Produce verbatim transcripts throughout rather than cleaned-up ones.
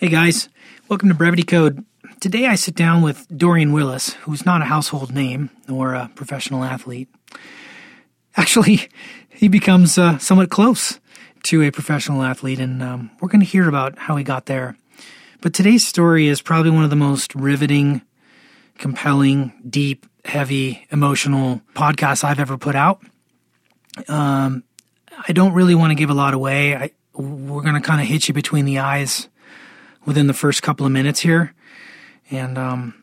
Hey guys, welcome to Brevity Code. Today I sit down with Dorian Willis, who's not a household name nor a professional athlete. Actually, he becomes uh, somewhat close to a professional athlete, and um, we're going to hear about how he got there. But today's story is probably one of the most riveting, compelling, deep, heavy, emotional podcasts I've ever put out. Um, I don't really want to give a lot away. I, we're going to kind of hit you between the eyes within the first couple of minutes here. And um,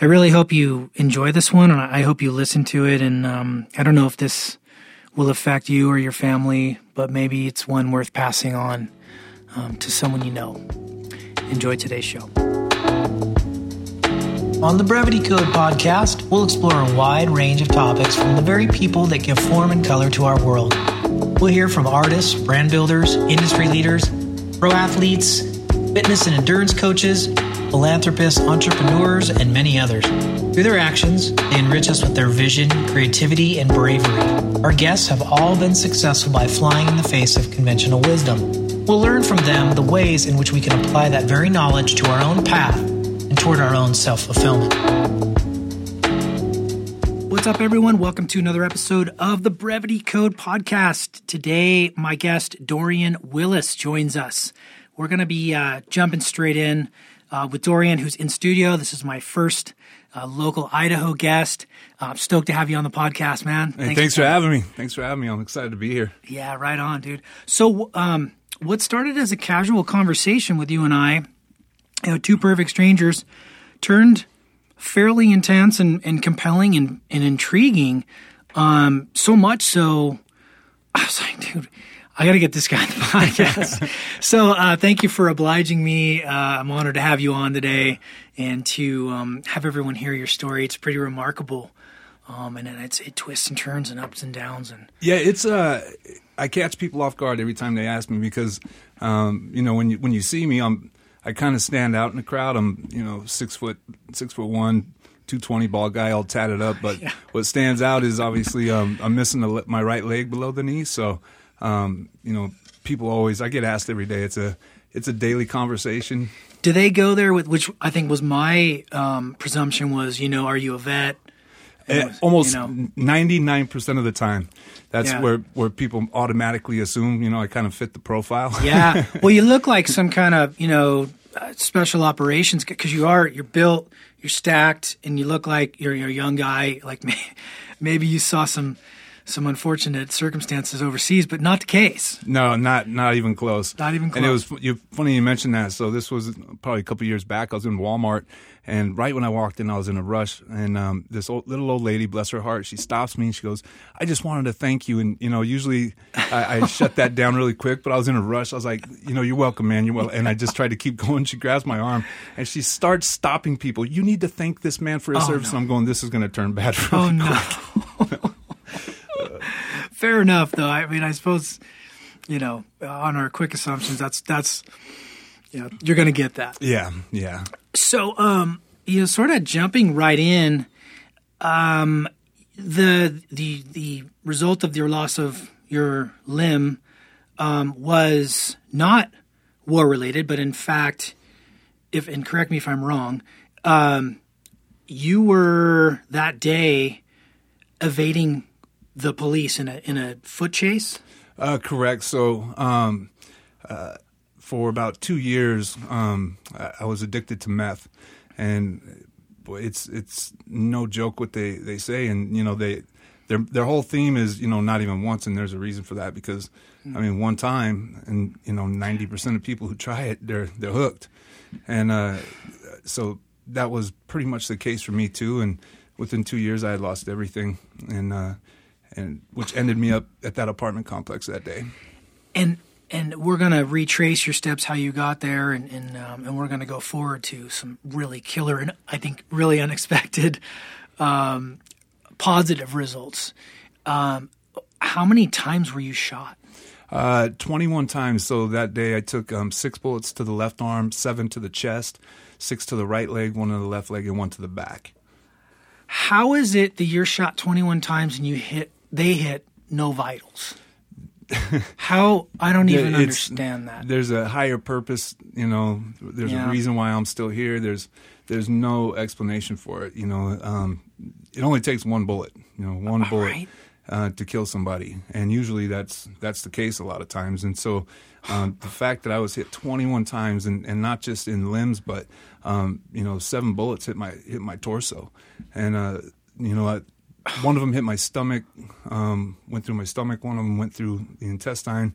I really hope you enjoy this one, and I hope you listen to it. And um, I don't know if this will affect you or your family, but maybe it's one worth passing on um, to someone you know. Enjoy today's show. On the Brevity Code podcast, we'll explore a wide range of topics from the very people that give form and color to our world. We'll hear from artists, brand builders, industry leaders, pro athletes, fitness and endurance coaches, philanthropists, entrepreneurs, and many others. Through their actions, they enrich us with their vision, creativity, and bravery. Our guests have all been successful by flying in the face of conventional wisdom. We'll learn from them the ways in which we can apply that very knowledge to our own path and toward our own self-fulfillment. What's up, everyone? Welcome to another episode of the Brevity Code podcast. Today, my guest, Dorian Willis, joins us. We're going to be uh, jumping straight in uh, with Dorian, who's in studio. This is my first uh, local Idaho guest. Uh, I'm stoked to have you on the podcast, man. Hey, thanks, thanks for having me. Thanks for having me. I'm excited to be here. Yeah, right on, dude. So um, what started as a casual conversation with you and I, You know, two perfect strangers, turned fairly intense and, and compelling and, and intriguing. Um, so much so, I was like, dude, I got to get this guy on the podcast. so uh, thank you for obliging me. Uh, I'm honored to have you on today and to um, have everyone hear your story. It's pretty remarkable. Um, and it's, it twists and turns and ups and downs. And yeah, it's uh, I catch people off guard every time they ask me because, um, you know, when you, when you see me, I'm – I kind of stand out in the crowd. I'm, you know, six foot, six foot one, two twenty ball guy, all tatted up. But yeah. What stands out is obviously um, I'm missing the, my right leg below the knee. So, um, you know, people always, I get asked every day. It's a, it's a daily conversation. Do they go there with, which I think was my um, presumption was, you know, are you a vet? It was, almost you know. ninety-nine percent of the time. That's yeah. where, where people automatically assume, you know, I kind of fit the profile. Yeah. Well, you look like some kind of, you know, uh, special operations because you are, you're built, you're stacked, and you look like you're, you're a young guy. Like maybe, maybe you saw some some unfortunate circumstances overseas, but not the case. No, not not even close. Not even close. And it was you, funny you mentioned that. So this was probably a couple of years back. I was in Walmart, and right when I walked in, I was in a rush. And um, this old, little old lady, bless her heart, she stops me and she goes, "I just wanted to thank you." And you know, usually I, I shut that down really quick, but I was in a rush. I was like, "You know, you're welcome, man. You're welcome." And I just tried to keep going. She grabs my arm and she starts stopping people. You need to thank this man for his oh, service. No. And I'm going, this is going to turn bad. Really oh no. Quick. Fair enough, though. I mean, I suppose, you know, on our quick assumptions, that's, that's you know, you're going to get that. Yeah, yeah. So, um, you know, sort of jumping right in, um, the the the result of your loss of your limb um, was not war-related, but in fact, if and correct me if I'm wrong, um, you were that day evading the police in a in a foot chase? Uh, correct. So um, uh, for about two years, um, I, I was addicted to meth, and boy, it's it's no joke what they, they say. And you know they their their whole theme is you know not even once, and there's a reason for that because mm. I mean one time, and you know ninety percent of people who try it they're they're hooked, and uh, so that was pretty much the case for me too. And within two years, I had lost everything, and. Uh, And which ended me up at that apartment complex that day. And and we're going to retrace your steps, how you got there, and and, um, and we're going to go forward to some really killer and I think really unexpected um, positive results. Um, how many times were you shot? Uh, twenty-one times. So that day I took um, six bullets to the left arm, seven to the chest, six to the right leg, one to the left leg, and one to the back. How is it that you're shot twenty-one times and you hit – they hit no vitals? How? I don't even understand that. There's a higher purpose, you know, there's yeah. a reason why I'm still here. There's there's no explanation for it, you know. Um, it only takes one bullet, you know, one All bullet right. uh, to kill somebody. And usually that's that's the case a lot of times. And so um, the fact that I was hit twenty-one times, and, and not just in limbs, but, um, you know, seven bullets hit my, hit my torso. And, uh, you know, I... One of them hit my stomach, um, went through my stomach. One of them went through the intestine,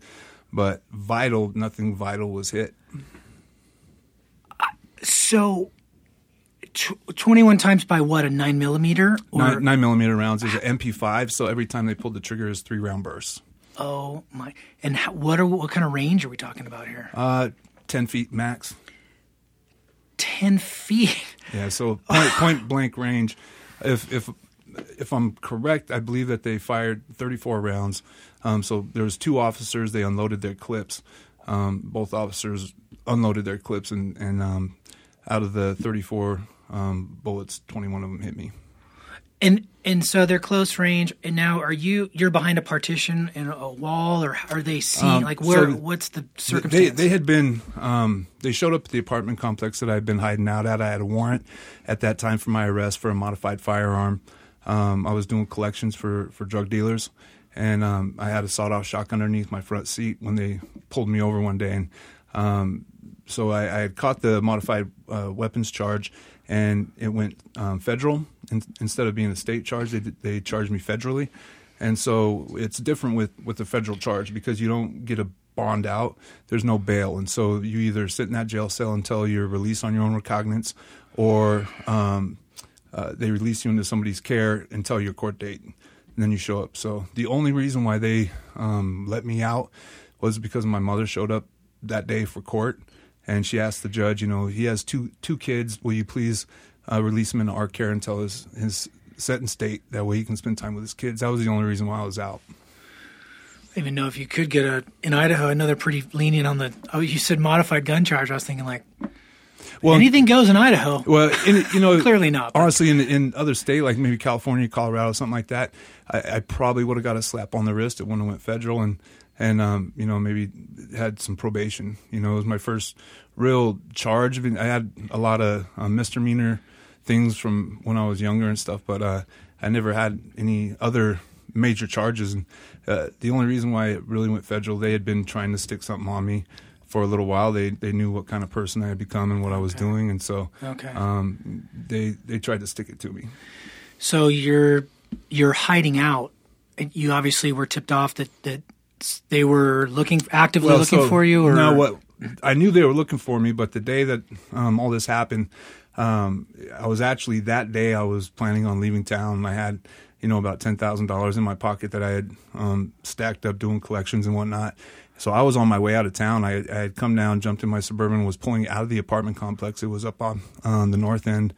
but vital, nothing vital was hit. Uh, so, tw- twenty-one times by what, a nine millimeter? Or? Nine, nine millimeter rounds is an M P five, so every time they pulled the trigger is three round bursts. Oh my! And how, what are what kind of range are we talking about here? Uh, ten feet max. Ten feet. Yeah. So point, point blank range. If if If I'm correct, I believe that they fired thirty-four rounds. Um, so there was two officers. They unloaded their clips. Um, both officers unloaded their clips, and, and um, out of the thirty-four um, bullets, twenty-one of them hit me. And and so they're close range. And now, are you you're behind a partition and a wall, or are they seeing um, like where? So what's the circumstance? They, they had been. Um, they showed up at the apartment complex that I had been hiding out at. I had a warrant at that time for my arrest for a modified firearm. Um, I was doing collections for, for drug dealers, and um, I had a sawed-off shotgun underneath my front seat when they pulled me over one day. And um, so I, I had caught the modified uh, weapons charge, and it went um, federal. And instead of being a state charge, they they charged me federally. And so it's different with, with the federal charge because you don't get a bond out. There's no bail. And so you either sit in that jail cell until you're released on your own recognizance, or um, – Uh, they release you into somebody's care until your court date, and then you show up. So the only reason why they um, let me out was because my mother showed up that day for court, and she asked the judge, you know, he has two two kids. Will you please uh, release him into our care until his, his sentence date? That way he can spend time with his kids. That was the only reason why I was out. I even know if you could get a – in Idaho, I know they're pretty lenient on the – oh, you said modified gun charge. I was thinking like – Well, anything goes in Idaho. Well, in, you know, clearly not. But. Honestly, in in other state like maybe California, Colorado, something like that, I, I probably would have got a slap on the wrist. It wouldn't have went federal, and and um, you know, maybe had some probation. You know, it was my first real charge. I had a lot of uh, misdemeanor things from when I was younger and stuff, but uh, I never had any other major charges. And uh, the only reason why it really went federal, they had been trying to stick something on me. For a little while, they, they knew what kind of person I had become and what okay. I was doing, and so okay. um, they they tried to stick it to me. So you're you're hiding out. You obviously were tipped off that, that they were looking actively well, looking so, for you. Or? No, what I knew they were looking for me, but the day that um, all this happened, um, I was actually that day I was planning on leaving town. And I had you know about ten thousand dollars in my pocket that I had um, stacked up doing collections and whatnot. So I was on my way out of town. I, I had come down, jumped in my Suburban, was pulling out of the apartment complex. It was up on um, the north end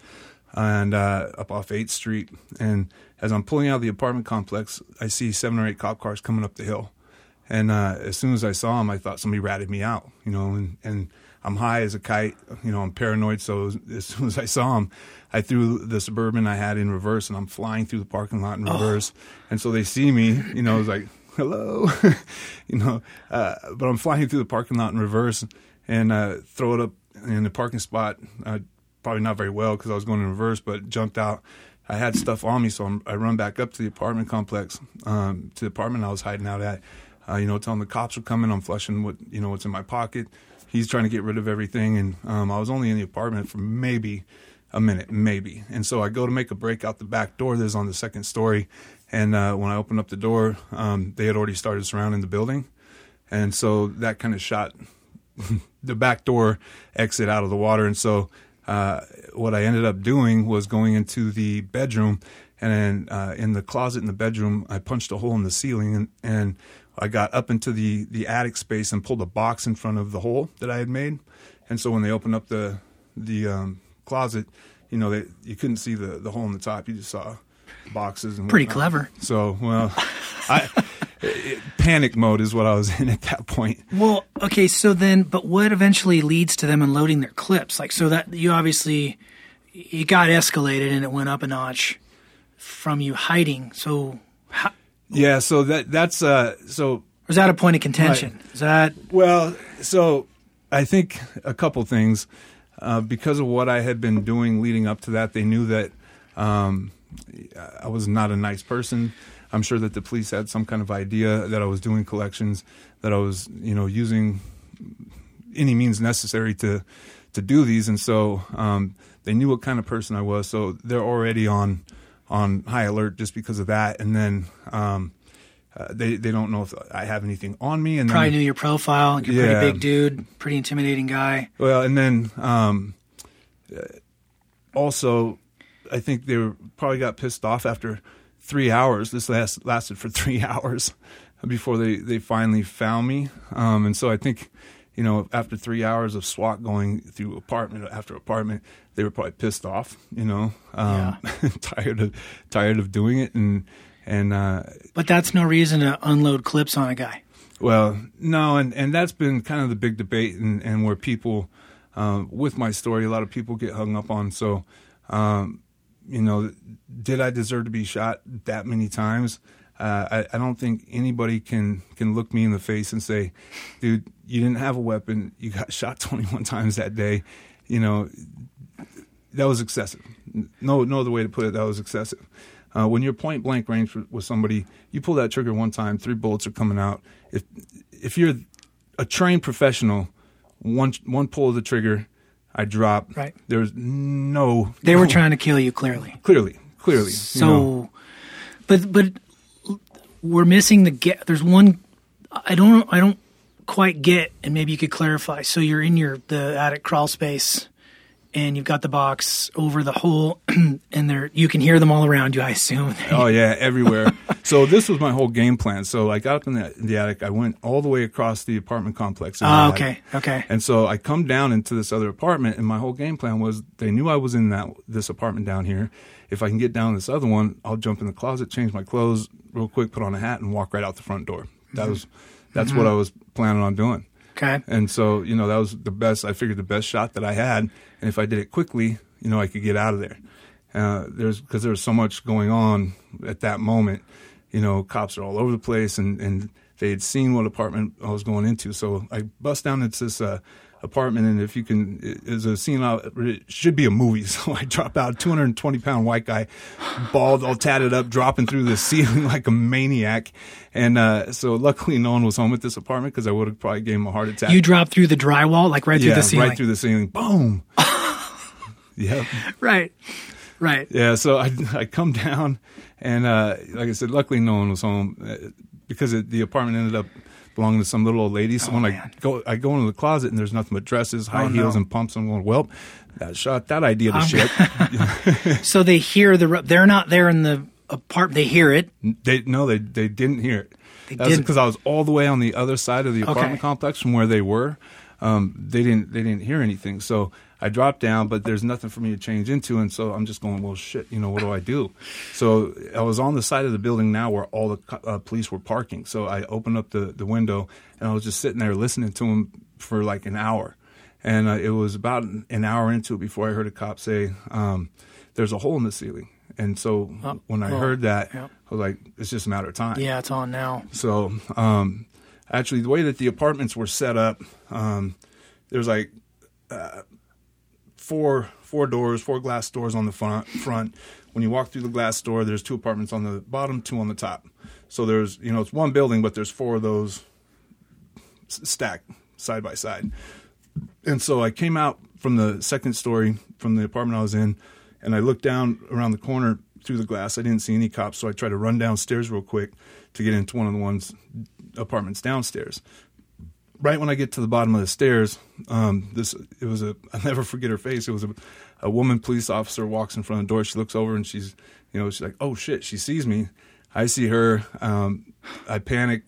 and uh, up off eighth Street. And as I'm pulling out of the apartment complex, I see seven or eight cop cars coming up the hill. And uh, as soon as I saw them, I thought somebody ratted me out, you know, and, and I'm high as a kite. You know, I'm paranoid. So as soon as I saw them, I threw the Suburban I had in reverse, and I'm flying through the parking lot in reverse. Oh. And so they see me, you know, it's like... hello, you know, uh, but I'm flying through the parking lot in reverse and uh, throw it up in the parking spot. Uh, probably not very well because I was going in reverse, but jumped out. I had stuff on me, so I'm, I run back up to the apartment complex, um, to the apartment I was hiding out at, uh, you know, telling the cops are coming. I'm flushing what, you know, what's in my pocket. He's trying to get rid of everything. And um, I was only in the apartment for maybe a minute, maybe. And so I go to make a break out the back door that is on the second story. And uh, when I opened up the door, um, they had already started surrounding the building. And so that kind of shot the back door exit out of the water. And so uh, what I ended up doing was going into the bedroom. And uh, in the closet in the bedroom, I punched a hole in the ceiling. And, and I got up into the, the attic space and pulled a box in front of the hole that I had made. And so when they opened up the the um, closet, you know, they, you couldn't see the, the hole in the top. You just saw... boxes and pretty whatnot. Clever. So, well, I it, panic mode is what I was in at that point. Well, okay, so then, but what eventually leads to them unloading their clips? Like, so that you obviously it got escalated and it went up a notch from you hiding. So, how, yeah. So that that's uh. So Or is that a point of contention? Right. Is that well? So I think a couple things uh, because of what I had been doing leading up to that. They knew that um, I was not a nice person. I'm sure that the police had some kind of idea that I was doing collections, that I was, you know, using any means necessary to to do these, and so um, they knew what kind of person I was. So they're already on on high alert just because of that, and then. Um, Uh, they they don't know if I have anything on me. And probably then, knew your profile. Like you're a yeah. pretty big dude, pretty intimidating guy. Well, and then um, also I think they were, probably got pissed off after three hours. This last lasted for three hours before they, they finally found me. Um, and so I think, you know, after three hours of SWAT going through apartment after apartment, they were probably pissed off, you know, um, yeah. tired of tired of doing it. And And, uh, but that's no reason to unload clips on a guy. Well, no, and, and that's been kind of the big debate and, and where people, um, with my story, a lot of people get hung up on. So, um, you know, did I deserve to be shot that many times? Uh, I, I don't think anybody can, can look me in the face and say, dude, you didn't have a weapon. You got shot twenty-one times that day. You know, that was excessive. No, no other way to put it. That was excessive. Uh, when you're point blank range with somebody, you pull that trigger one time, three bullets are coming out. If if you're a trained professional, one one pull of the trigger, I drop. Right. There's no. They were no, trying to kill you, clearly. Clearly, clearly. So, you know. but but we're missing the get. There's one. I don't. I don't quite get. And maybe you could clarify. So you're in your the attic crawl space. And you've got the box over the hole, and there you can hear them all around you, I assume. Oh, yeah, everywhere. So this was my whole game plan. So I got up in the, in the attic. I went all the way across the apartment complex. Oh, okay, okay. And so I come down into this other apartment, and my whole game plan was they knew I was in that this apartment down here. If I can get down this other one, I'll jump in the closet, change my clothes real quick, put on a hat, and walk right out the front door. That mm-hmm. was That's mm-hmm. what I was planning on doing. Okay. And so, you know, that was the best, I figured the best shot that I had. And if I did it quickly, you know, I could get out of there. Uh, there's, because there was so much going on at that moment, you know, cops are all over the place and, and they had seen what apartment I was going into. So I bust down into this uh, apartment, and if you can, it, it's a scene out, it should be a movie. So I drop out, two hundred twenty pound white guy, bald, all tatted up, dropping through the ceiling like a maniac. And uh, so luckily no one was home at this apartment because I would have probably gave him a heart attack. You dropped through the drywall, like right yeah, through the ceiling? Right through the ceiling. Boom. Yeah. Right. Right. Yeah. So I, I come down, and uh, like I said, luckily no one was home because it, the apartment ended up belonging to some little old lady. So oh, when man. I go, I go into the closet and there's nothing but dresses, high oh, heels, no. and pumps. I'm going, well, that shot that idea to um, shit. So they hear the. They're not there in the apartment. They hear it. They no. They they didn't hear it. They that didn't. Because I was all the way on the other side of the apartment okay. complex from where they were. Um, they didn't. They didn't hear anything. So. I drop down, but there's nothing for me to change into, and so I'm just going, well, shit, you know, what do I do? So I was on the side of the building now where all the uh, police were parking, so I opened up the, the window, and I was just sitting there listening to them for like an hour, and uh, it was about an hour into it before I heard a cop say, um, there's a hole in the ceiling, and so oh, when I well, heard that, yeah. I was like, it's just a matter of time. Yeah, it's on now. So um, actually, the way that the apartments were set up, um, there's like... Uh, Four four doors, four glass doors on the front. Front. When you walk through the glass door, there's two apartments on the bottom, two on the top. So there's, you know, it's one building, but there's four of those stacked side by side. And so I came out from the second story from the apartment I was in, and I looked down around the corner through the glass. I didn't see any cops, so I tried to run downstairs real quick to get into one of the ones apartments downstairs. Right when I get to the bottom of the stairs, um, this it was a I'll never forget her face. It was a, a woman police officer walks in front of the door. She looks over and she's, you know, she's like, oh shit, she sees me. I see her. Um, I panic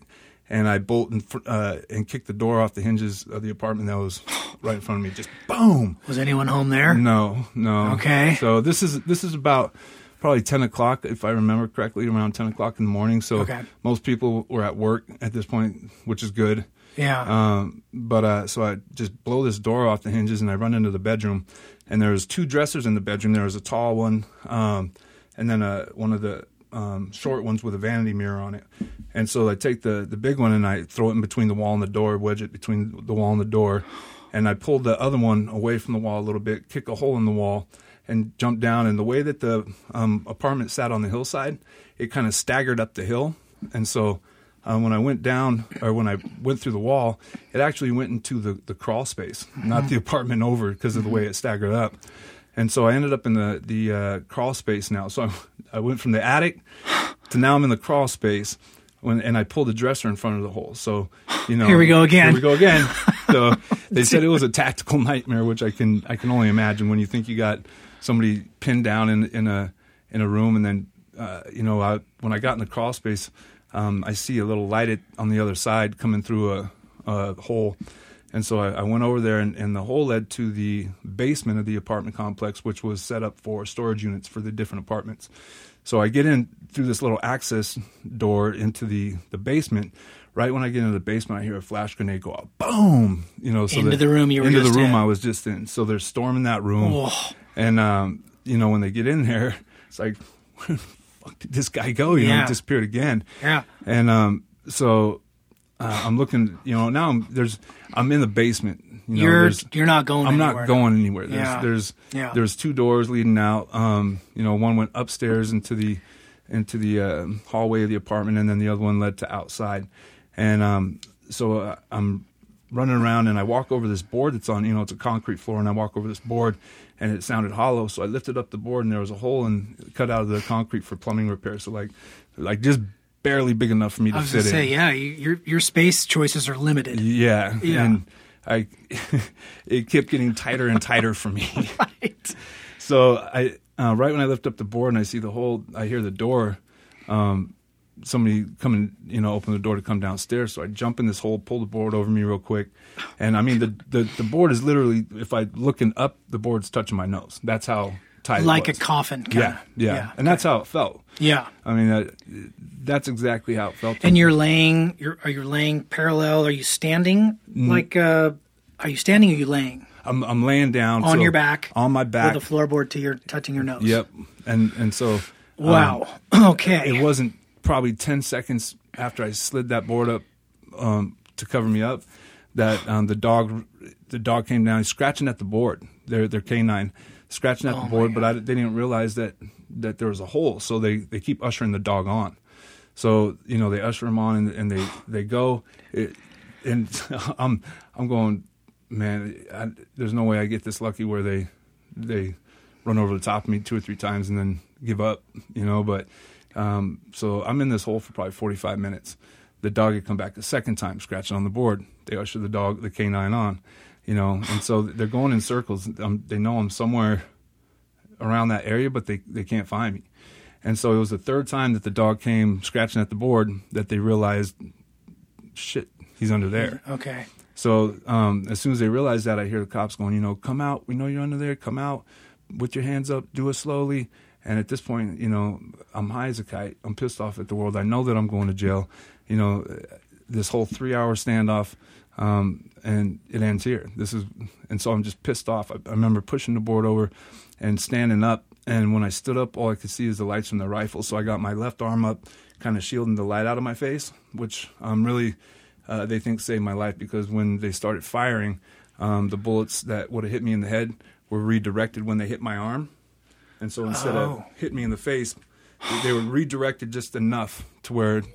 and I bolt and uh, and kick the door off the hinges of the apartment that was right in front of me. Just boom. Was anyone home there? No, no. Okay. So this is this is about probably ten o'clock, if I remember correctly, around ten o'clock in the morning. So okay. most people were at work at this point, which is good. Yeah. Um, but uh, so I just blow this door off the hinges and I run into the bedroom, and there's two dressers in the bedroom. There was a tall one, um, and then uh, one of the um, short ones with a vanity mirror on it. And so I take the, the big one and I throw it in between the wall and the door, wedge it between the wall and the door. And I pulled the other one away from the wall a little bit, kick a hole in the wall, and jumped down. And the way that the um, apartment sat on the hillside, it kind of staggered up the hill. And so uh, when I went down, or when I went through the wall, it actually went into the, the crawl space, not the apartment over, because of the way it staggered up. And so I ended up in the, the uh, crawl space now. So I, I went from the attic to now I'm in the crawl space. When, and I pulled the dresser in front of the hole. So, you know, here we go again. Here we go again. So they said it was a tactical nightmare, which I can I can only imagine when you think you got somebody pinned down in in a in a room, and then uh, you know I, when I got in the crawl space, um, I see a little light at, on the other side coming through a, a hole, and so I, I went over there, and, and the hole led to the basement of the apartment complex, which was set up for storage units for the different apartments. So I get in through this little access door into the, the basement. Right when I get into the basement, I hear a flash grenade go out. Boom! You know, so into the room you were into the room in. I was just in. So they're storming that room, Whoa. and um, you know when they get in there, it's like, where the fuck did this guy go? You yeah. know, he disappeared again. Yeah. And um, so uh, I'm looking. You know, now I'm, there's I'm in the basement. You know, you're you're not going. I'm anywhere. not going anywhere. There's yeah. there's yeah. there's two doors leading out. Um, you know, one went upstairs into the into the uh, hallway of the apartment, and then the other one led to outside. And um, so uh, I'm running around, and I walk over this board that's on. You know, it's a concrete floor, and I walk over this board, and it sounded hollow. So I lifted up the board, and there was a hole and cut out of the concrete for plumbing repair. So like, like just. barely big enough for me to fit in. I was going to say, yeah, your your space choices are limited. Yeah, yeah. And I, it kept getting tighter and tighter for me. Right. So I, uh, right when I lift up the board and I see the hole, I hear the door. Um, somebody coming, you know, open the door to come downstairs. So I jump in this hole, pull the board over me real quick, and I mean the the, the board is literally, if I looking up, the board's touching my nose. That's how. Like a coffin. Yeah, yeah, yeah. And that's how it felt. Yeah. I mean, that, that's exactly how it felt. And you're laying, you're, are you laying parallel? Are you standing? Mm. Like, uh, are you standing or are you laying? I'm, I'm laying down. On so your back? On my back. With the floorboard to your, touching your nose. Yep. And and so. Wow. Um, okay. It wasn't probably ten seconds after I slid that board up um, to cover me up that um, the dog the dog came down. He's scratching at the board, their, their canine. Scratching at oh the board, but I, they didn't realize that, that there was a hole. So they, they keep ushering the dog on. So, you know, they usher him on and, and they, they go. It, and I'm I'm going, man, I, there's no way I get this lucky where they they run over the top of me two or three times and then give up, you know. But um, so I'm in this hole for probably forty-five minutes. The dog had come back a second time, scratching on the board. They usher the dog, the canine on. You know, and so they're going in circles. Um, they know I'm somewhere around that area, but they, they can't find me. And so it was the third time that the dog came scratching at the board that they realized, shit, he's under there. Okay. So um, as soon as they realized that, I hear the cops going, you know, come out. We know you're under there. Come out with your hands up. Do it slowly. And at this point, you know, I'm high as a kite. I'm pissed off at the world. I know that I'm going to jail. You know, this whole three-hour standoff. Um, and it ends here. This is, and so I'm just pissed off. I, I remember pushing the board over and standing up. And when I stood up, all I could see is the lights from the rifle. So I got my left arm up, kind of shielding the light out of my face, which um, really, uh, they think saved my life, because when they started firing, um, the bullets that would have hit me in the head were redirected when they hit my arm. And so instead oh. of hitting me in the face, they were redirected just enough to where... Wow.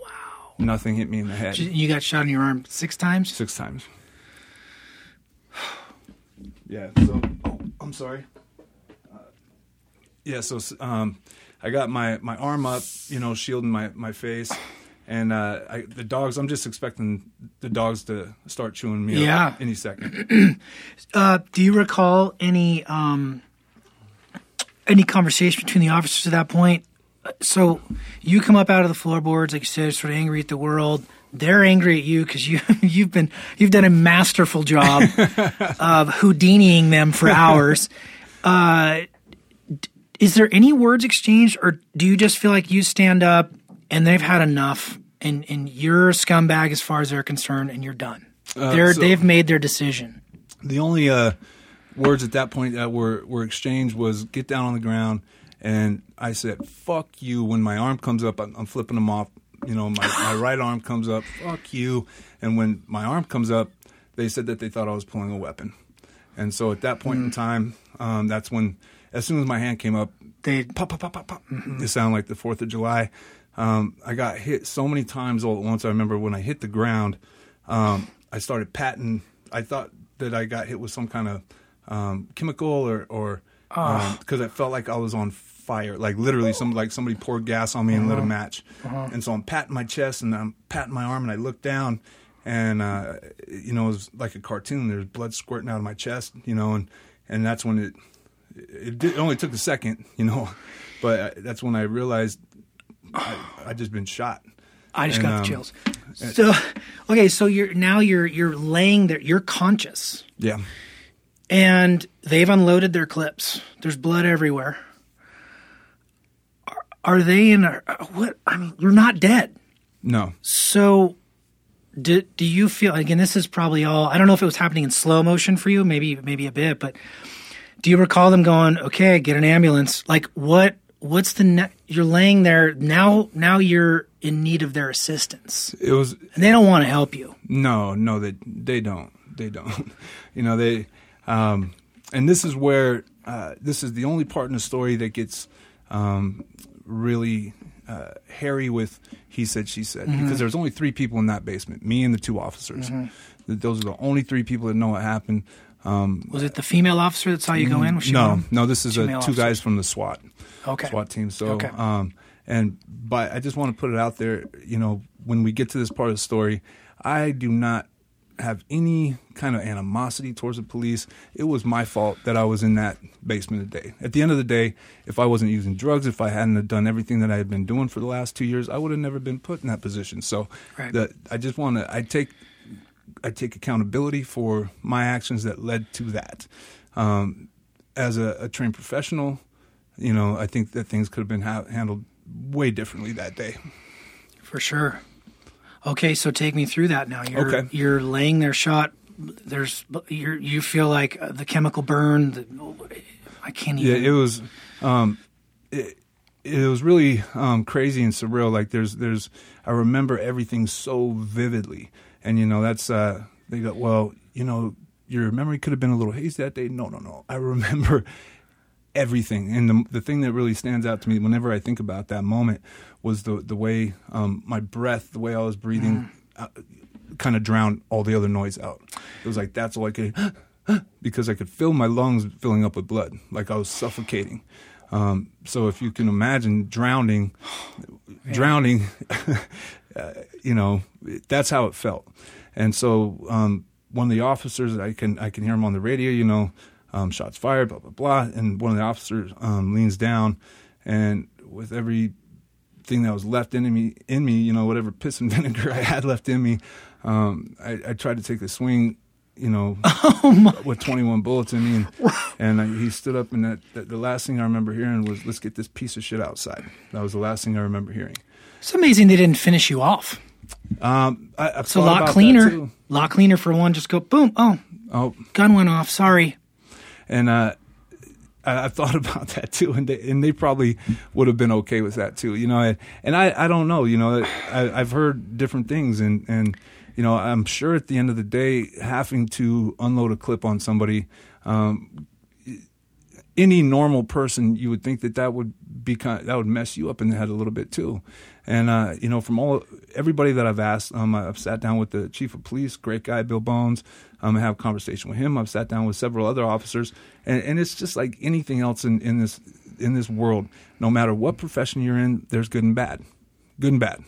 Nothing hit me in the head. You got shot in your arm six times? Six times. Yeah. So, oh, I'm sorry. Uh, yeah. So, um, I got my, my arm up, you know, shielding my, my face, and uh, I, the dogs. I'm just expecting the dogs to start chewing me yeah. up any second. uh, do you recall any um, any conversation between the officers at that point? So you come up out of the floorboards, like you said, sort of angry at the world. They're angry at you because you, you've been you've done a masterful job of Houdiniing them for hours. Uh, is there any words exchanged, or do you just feel like you stand up and they've had enough, and, and you're a scumbag as far as they're concerned, and you're done? Uh, they're, so they've made their decision. The only uh, words at that point that were, were exchanged was get down on the ground. And I said, fuck you. When my arm comes up, I'm, I'm flipping them off. You know, my, my right arm comes up, fuck you. And when my arm comes up, they said that they thought I was pulling a weapon. And so at that point mm. in time, um, that's when, as soon as my hand came up, they pop, pop, pop, pop, pop. Mm-hmm. It sounded like the fourth of July. Um, I got hit so many times all at once. I remember when I hit the ground, um, I started patting. I thought that I got hit with some kind of um, chemical or, or oh. um, 'cause I felt like I was on fire. Fire, like literally, some like somebody poured gas on me and uh-huh. lit a match, uh-huh. and so I'm patting my chest and I'm patting my arm and I look down, and uh, you know it was like a cartoon. There's blood squirting out of my chest, you know, and, and that's when it it, did, it only took a second, you know, but I, that's when I realized I, I just been shot. I just and, got the chills. Um, so okay, so you're now you're you're laying there. You're conscious. Yeah. And they've unloaded their clips. There's blood everywhere. Are they in a what? I mean, you're not dead. No. So, do do you feel again? This is probably all. I don't know if it was happening in slow motion for you. Maybe maybe a bit, but do you recall them going, "Okay, get an ambulance"? Like what? What's the? Ne- you're laying there now. Now you're in need of their assistance. It was, and they don't want to help you. No, no, they they don't. They don't. You know they. Um, and this is where uh, this is the only part in the story that gets. Um, really uh, hairy with he said, she said, mm-hmm. because there's only three people in that basement, me and the two officers. Mm-hmm. Those are the only three people that know what happened. Um, was it the female officer that saw you go in? Was she no, one? no, this is a, two officers. guys from the SWAT, okay. SWAT team. So, okay. um, and but I just want to put it out there, you know, when we get to this part of the story, I do not have any kind of animosity towards the police. It was my fault that I was in that basement today. At the end of the day, if I wasn't using drugs, if I hadn't have done everything that I had been doing for the last two years, I would have never been put in that position. So right. the, I just want to, I take, I take accountability for my actions that led to that. Um, as a, a trained professional, you know, I think that things could have been ha- handled way differently that day. For sure. Okay, so take me through that now. You're, okay. You're laying there shot. There's you're, you feel like the chemical burn. The, oh, I can't even. Yeah, it was. Um, it, it was really um, crazy and surreal. Like there's there's. I remember everything so vividly, and you know that's. Uh, they go well. You know your memory could have been a little hazy that day. No, no, no. I remember everything, and the the thing that really stands out to me whenever I think about that moment was the the way um, my breath, the way I was breathing, mm. uh, kind of drowned all the other noise out. It was like that's all I could, because I could feel my lungs filling up with blood, like I was suffocating. Um, so if you can imagine drowning, yeah. drowning, uh, you know that's how it felt. And so um, one of the officers, I can I can hear him on the radio, you know. Um, shots fired, blah, blah, blah. And one of the officers um, leans down, and with everything that was left in me, in me, you know, whatever piss and vinegar I had left in me, um, I, I tried to take a swing, you know, oh with twenty-one bullets in me. And, and I, he stood up, and that, that the last thing I remember hearing was, let's get this piece of shit outside. That was the last thing I remember hearing. It's amazing they didn't finish you off. Um, I, I've so a lot cleaner. A lot cleaner for one, just go, boom, oh, oh. gun went off, sorry. And uh, I, I thought about that too, and they, and they probably would have been okay with that too, you know. I, and I, I don't know, you know. I, I've heard different things, and, and you know, I'm sure at the end of the day, having to unload a clip on somebody, um, any normal person, you would think that that would be kind of, that would mess you up in the head a little bit too. And uh, you know, from all everybody that I've asked, um, I've sat down with the chief of police, great guy Bill Bones. Um, I have a conversation with him. I've sat down with several other officers, and, and it's just like anything else in, in this in this world. No matter what profession you're in, there's good and bad, good and bad.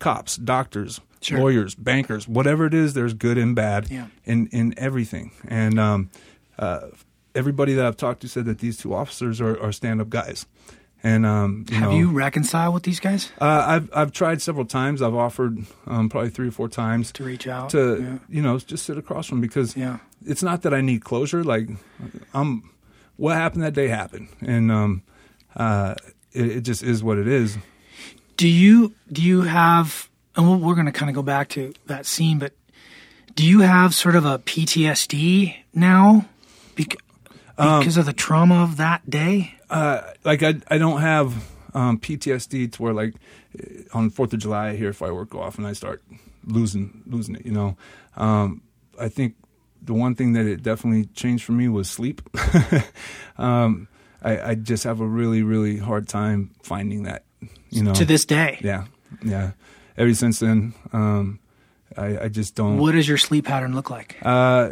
Cops, doctors, sure. lawyers, bankers, whatever it is, there's good and bad yeah. in in everything. And um, uh, everybody that I've talked to said that these two officers are, are stand-up guys. And, um, you have know, you reconciled with these guys? Uh, I've I've tried several times. I've offered um, probably three or four times to reach out to yeah. you know just sit across from them because yeah. it's not that I need closure. Like I'm, what happened that day happened, and um, uh, it, it just is what it is. Do you do you have? And we're going to kind of go back to that scene, but do you have sort of a P T S D now? Because Because um, of the trauma of that day? uh, like I I don't have um, P T S D to where like on fourth of July I hear firework go off and I start losing losing it. You know, um, I think the one thing that it definitely changed for me was sleep. um, I, I just have a really really hard time finding that. You know, to this day. Yeah, yeah. Ever since then, um, I, I just don't. What does your sleep pattern look like? Uh,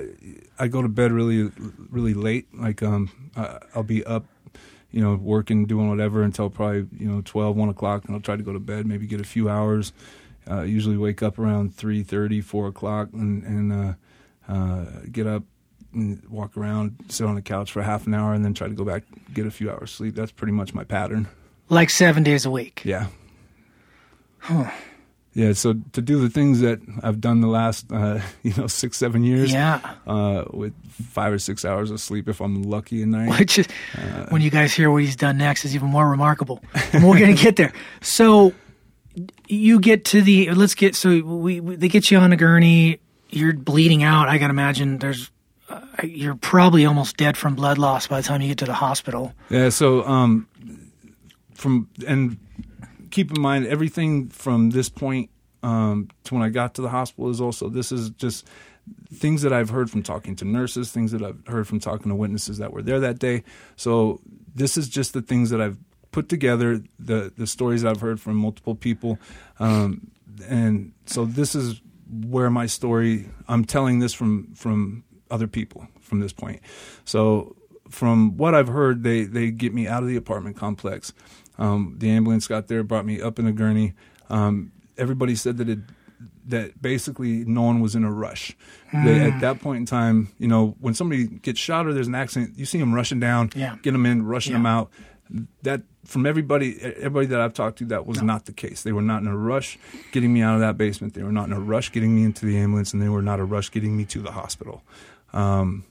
I go to bed really, really late. Like um, I, I'll be up, you know, working, doing whatever until probably, you know, twelve, one o'clock, and I'll try to go to bed, maybe get a few hours. Uh, usually wake up around three thirty, four o'clock, and, and uh, uh, get up and walk around, sit on the couch for half an hour, and then try to go back, get a few hours sleep. That's pretty much my pattern. Like seven days a week? Yeah. Huh. Yeah, so to do the things that I've done the last, uh, you know, six, seven years, yeah, uh, with five or six hours of sleep if I'm lucky at night. Which is, uh, when you guys hear what he's done next, is even more remarkable. And we're going to get there. So you get to the, let's get, so we, we they get you on a gurney, you're bleeding out. I got to imagine there's, uh, you're probably almost dead from blood loss by the time you get to the hospital. Yeah, so um, from, and... keep in mind, everything from this point um, to when I got to the hospital is also, this is just things that I've heard from talking to nurses, things that I've heard from talking to witnesses that were there that day. So this is just the things that I've put together, the the stories I've heard from multiple people. Um, and so this is where my story, I'm telling this from, from other people from this point. So from what I've heard, they, they get me out of the apartment complex. Um, the ambulance got there, brought me up in a gurney. Um, everybody said that it, that basically no one was in a rush. Mm. They, at that point in time, you know, when somebody gets shot or there's an accident, you see them rushing down, yeah, get them in, rushing yeah. them out. That from everybody, everybody that I've talked to, that was no. not the case. They were not in a rush getting me out of that basement. They were not in a rush getting me into the ambulance, and they were not in a rush getting me to the hospital. Um,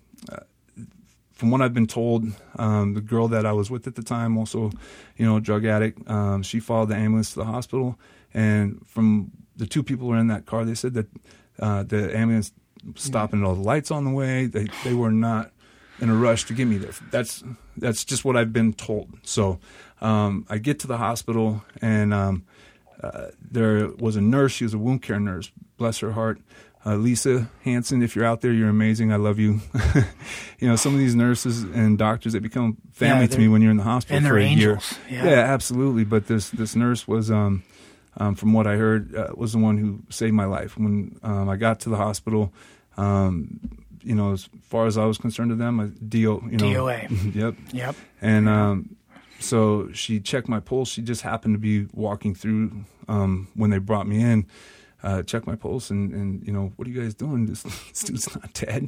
From what I've been told, um, the girl that I was with at the time, also, you know, drug addict, um, she followed the ambulance to the hospital. And from the two people who were in that car, they said that uh, the ambulance stopped and all the lights on the way. They they were not in a rush to get me there. That's that's just what I've been told. So um, I get to the hospital, and um, uh, there was a nurse. She was a wound care nurse. Bless her heart. Uh, Lisa Hansen, if you're out there, you're amazing. I love you. You know, some of these nurses and doctors, they become family yeah, to me when you're in the hospital and for a angels. year. Yeah. yeah, absolutely. But this this nurse was, um, um, from what I heard, uh, was the one who saved my life. When um, I got to the hospital, um, you know, as far as I was concerned to them, I, D O, you know, D O A. Yep. Yep. And um, so she checked my pulse. She just happened to be walking through um, when they brought me in. Uh, check my pulse and, and, you know, what are you guys doing? This, this dude's not dead.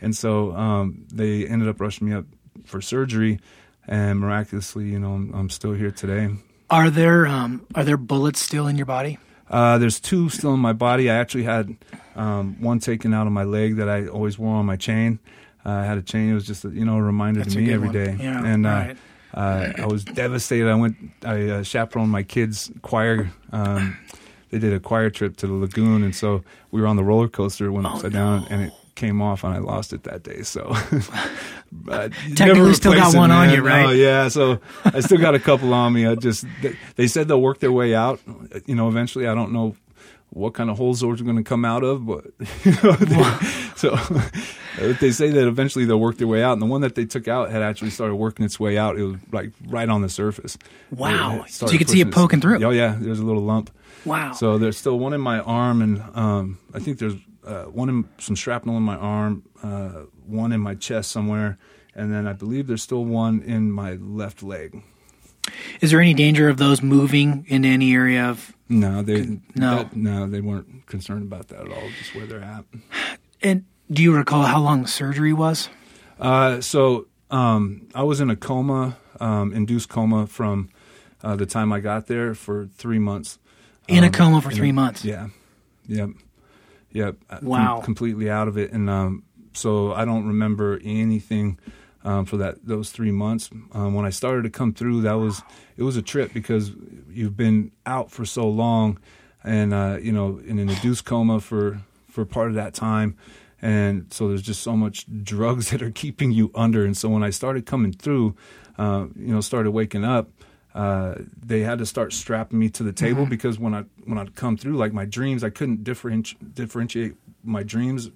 And so um, they ended up rushing me up for surgery, and miraculously, you know, I'm, I'm still here today. Are there um, are there bullets still in your body? Uh, there's two still in my body. I actually had um, one taken out of my leg that I always wore on my chain. Uh, I had a chain. It was just, a, you know, a reminder That's to me every one. day. Yeah, and, right. uh, uh, I was devastated. I went, I uh, chaperoned my kids' choir. Um, They did a choir trip to the lagoon, and so we were on the roller coaster when oh, upside down, no. and it came off, and I lost it that day. So technically, still got one man. on you, right? Oh, yeah, so I still got a couple on me. I just they, they said they'll work their way out. You know, eventually, I don't know what kind of holes those are going to come out of, but you know, they, so they say that eventually they'll work their way out. And the one that they took out had actually started working its way out. It was like right on the surface. Wow! So you could see it poking its, through. Oh yeah, there's a little lump. Wow. So there's still one in my arm, and um, I think there's uh, one in some shrapnel in my arm, uh, one in my chest somewhere, and then I believe there's still one in my left leg. Is there any danger of those moving into any area of? No, they con- no that, no they weren't concerned about that at all. Just where they're at. And do you recall how long the surgery was? Uh, so um, I was in a coma, um, induced coma from uh, the time I got there for three months. In a coma um, for three a, months. Yeah, yep, yep. Wow, Com- completely out of it, and um, so I don't remember anything um, for that those three months. Um, when I started to come through, that was it was a trip because you've been out for so long, and uh, you know, in an induced coma for, for part of that time, And so there's just so much drugs that are keeping you under. And so when I started coming through, uh, you know, started waking up, uh, they had to start strapping me to the table, mm-hmm. because when I when I'd come through, like my dreams, I couldn't differenti- differentiate my dreams,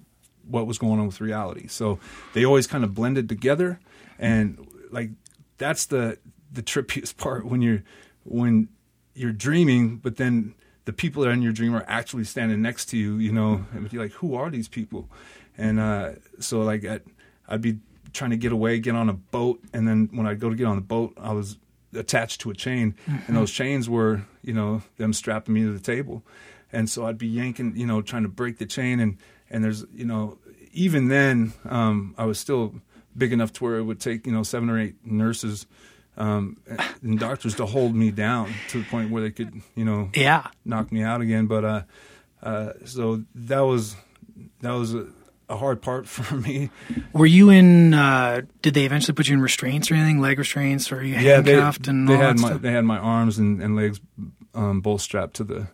what was going on with reality. So they always kind of blended together. And like that's the the trippiest part when you're when you're dreaming, but then the people that are in your dream are actually standing next to you, you know, and you're like, who are these people? And uh, so like I'd, I'd be trying to get away, get on a boat. And then when I'd go to get on the boat, I was attached to a chain, mm-hmm. and those chains were, you know, them strapping me to the table. And so I'd be yanking, you know, trying to break the chain. And, and there's, you know, even then um, I was still big enough to where it would take, you know, seven or eight nurses Um, and doctors to hold me down to the point where they could, you know, yeah. knock me out again. But uh, uh, so that was that was a, a hard part for me. Were you in? Uh, did they eventually put you in restraints or anything? Leg restraints, or are you yeah, handcuffed they, and they all had that my, stuff? They had my arms and, and legs um, both strapped to the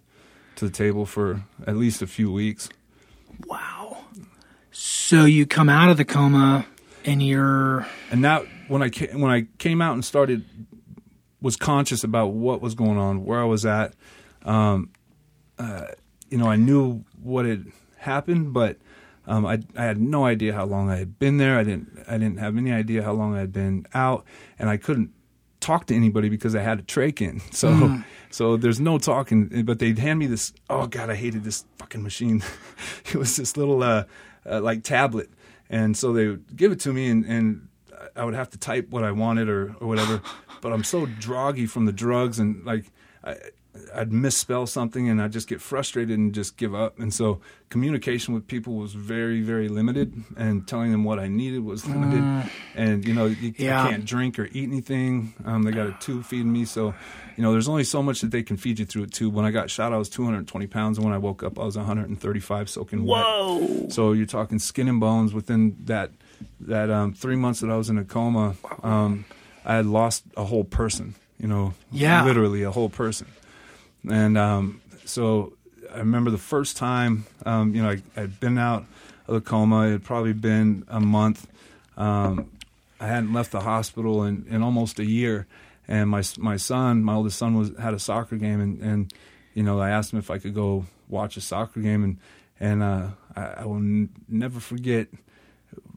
to the table for at least a few weeks. Wow. So you come out of the coma and you're and now. When I came, when I came out and started, was conscious about what was going on, where I was at, um, uh, you know, I knew what had happened, but um, I, I had no idea how long I had been there. I didn't I didn't have any idea how long I had been out, and I couldn't talk to anybody because I had a trach in. So mm. so there's no talking. But they'd hand me this. Oh God, I hated this fucking machine. It was this little uh, uh, like tablet, and so they would give it to me and. and I would have to type what I wanted or, or whatever, but I'm so droggy from the drugs and like I, I'd misspell something and I'd just get frustrated and just give up. And so communication with people was very, very limited, and telling them what I needed was limited. Uh, and, you know, you yeah. can't drink or eat anything. Um, they got a tube feeding me. So, you know, there's only so much that they can feed you through a tube. When I got shot, I was two hundred twenty pounds. And when I woke up, I was one hundred thirty-five soaking wet. Whoa! So you're talking skin and bones within that. That um, three months that I was in a coma, um, I had lost a whole person, you know, yeah. literally a whole person. And um, so I remember the first time, um, you know, I had been out of the coma. It had probably been a month. Um, I hadn't left the hospital in, in almost a year. And my my son, my oldest son, was had a soccer game. And, and you know, I asked him if I could go watch a soccer game. And, and uh, I, I will n- never forget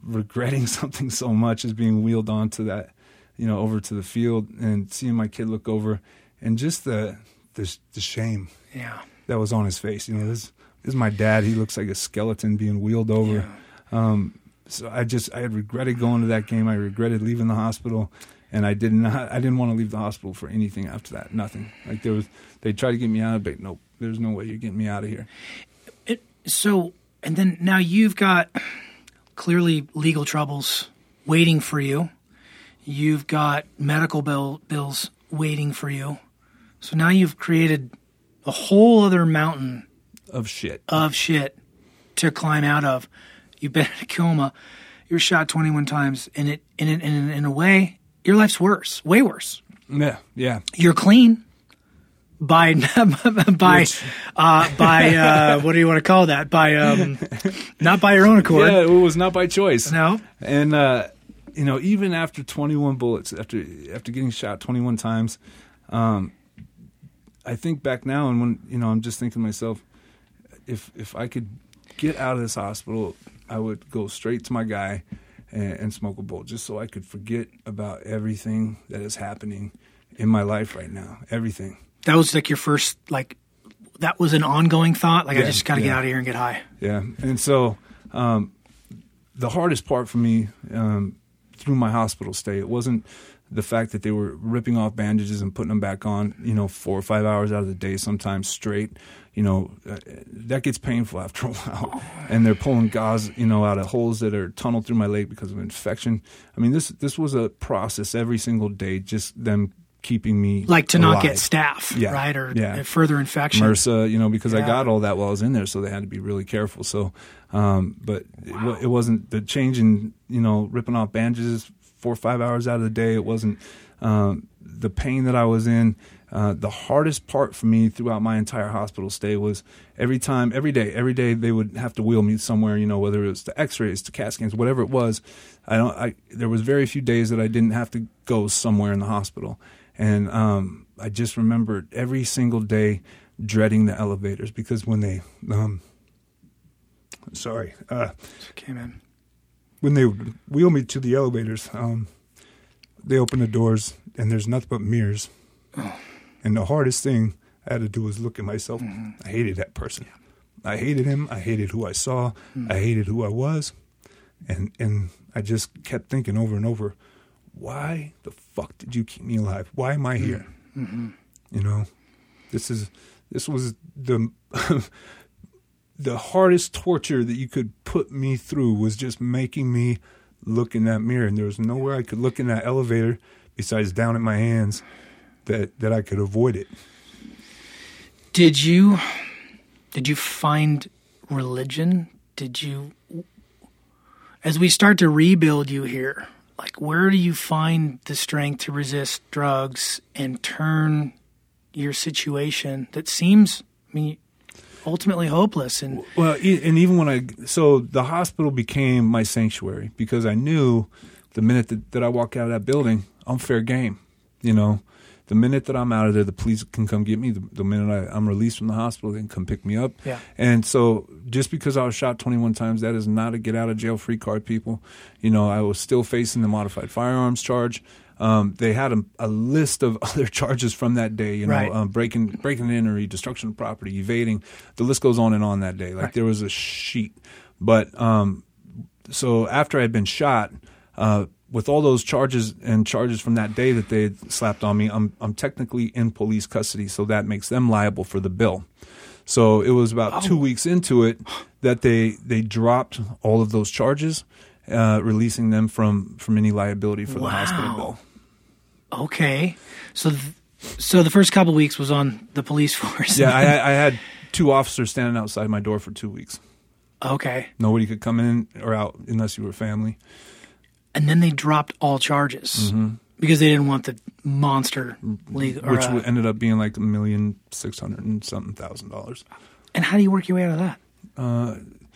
regretting something so much as being wheeled onto that, you know, over to the field and seeing my kid look over, and just the the, the shame, yeah, that was on his face. You know, this, this is my dad. He looks like a skeleton being wheeled over. Yeah. Um, so I just I had regretted going to that game. I regretted leaving the hospital, and I did not. I didn't want to leave the hospital for anything after that. Nothing. Like there was, they tried to get me out, but nope. There's no way you're getting me out of here. It, so and then now you've got. Clearly legal troubles waiting for you. You've got medical bill bills waiting for you. So now you've created a whole other mountain of shit of shit to climb out of. You've been in a coma. You're shot twenty-one times, and it in in in a way your life's worse, way worse. Yeah, yeah. You're clean by by uh, by uh, what do you want to call that? By um, not by your own accord. Yeah, it was not by choice. No, and uh, you know, even after twenty-one bullets, after after getting shot twenty-one times, um, I think back now, and when you know, I'm just thinking to myself, if if I could get out of this hospital, I would go straight to my guy and, and smoke a bowl, just so I could forget about everything that is happening in my life right now. Everything. That was like your first, like, that was an ongoing thought. Like, yeah, I just got to yeah. get out of here and get high. Yeah. And so um, the hardest part for me um, through my hospital stay, it wasn't the fact that they were ripping off bandages and putting them back on, you know, four or five hours out of the day, sometimes straight. You know, uh, that gets painful after a while. And they're pulling gauze, you know, out of holes that are tunneled through my leg because of infection. I mean, this this was a process every single day, just them keeping me like to alive. Not get staph, yeah. right? Or yeah. further infection. MRSA, you know, because yeah. I got all that while I was in there, so they had to be really careful. So, um, but wow. it, it wasn't the change in, you know, ripping off bandages four or five hours out of the day. It wasn't um, the pain that I was in. Uh, the hardest part for me throughout my entire hospital stay was every time, every day, every day they would have to wheel me somewhere, you know, whether it was the x-rays, the CAT scans, whatever it was. I don't, I, there was very few days that I didn't have to go somewhere in the hospital. And um, I just remembered every single day dreading the elevators because when they, um, sorry, uh, okay, man. When they would wheel me to the elevators, um, they open the doors and there's nothing but mirrors. Oh. And the hardest thing I had to do was look at myself. Mm-hmm. I hated that person. Yeah. I hated him. I hated who I saw. Mm-hmm. I hated who I was. And and I just kept thinking over and over, why the fuck did you keep me alive? Why am I here? Mm-hmm. You know, this is this was the the hardest torture that you could put me through was just making me look in that mirror. And there was nowhere I could look in that elevator besides down at my hands. That, that I could avoid it. Did you did you find religion? Did you, as we start to rebuild you here, like where do you find the strength to resist drugs and turn your situation that seems, I mean, ultimately hopeless? And well, and even when I so the hospital became my sanctuary because I knew the minute that, that I walk out of that building, I'm fair game, you know. The minute that I'm out of there, the police can come get me. The, the minute I, I'm released from the hospital, they can come pick me up. Yeah. And so just because I was shot twenty-one times, that is not a get-out-of-jail-free card, people. You know, I was still facing the modified firearms charge. Um, they had a, a list of other charges from that day, you know, right. um, breaking breaking an entry, destruction of property, evading. The list goes on and on that day. Like right. There was a sheet. But um, so after I had been shot uh, – with all those charges and charges from that day that they had slapped on me, I'm I'm technically in police custody, so that makes them liable for the bill. So it was about oh. two weeks into it that they they dropped all of those charges, uh, releasing them from, from any liability for wow. the hospital bill. Okay. So th- so the first couple of weeks was on the police force. Yeah, I, I had two officers standing outside my door for two weeks. Okay. Nobody could come in or out unless you were family. And then they dropped all charges mm-hmm. because they didn't want the monster league. Or, Which uh, ended up being like a million six hundred and something thousand dollars. And how do you work your way out of that? Uh,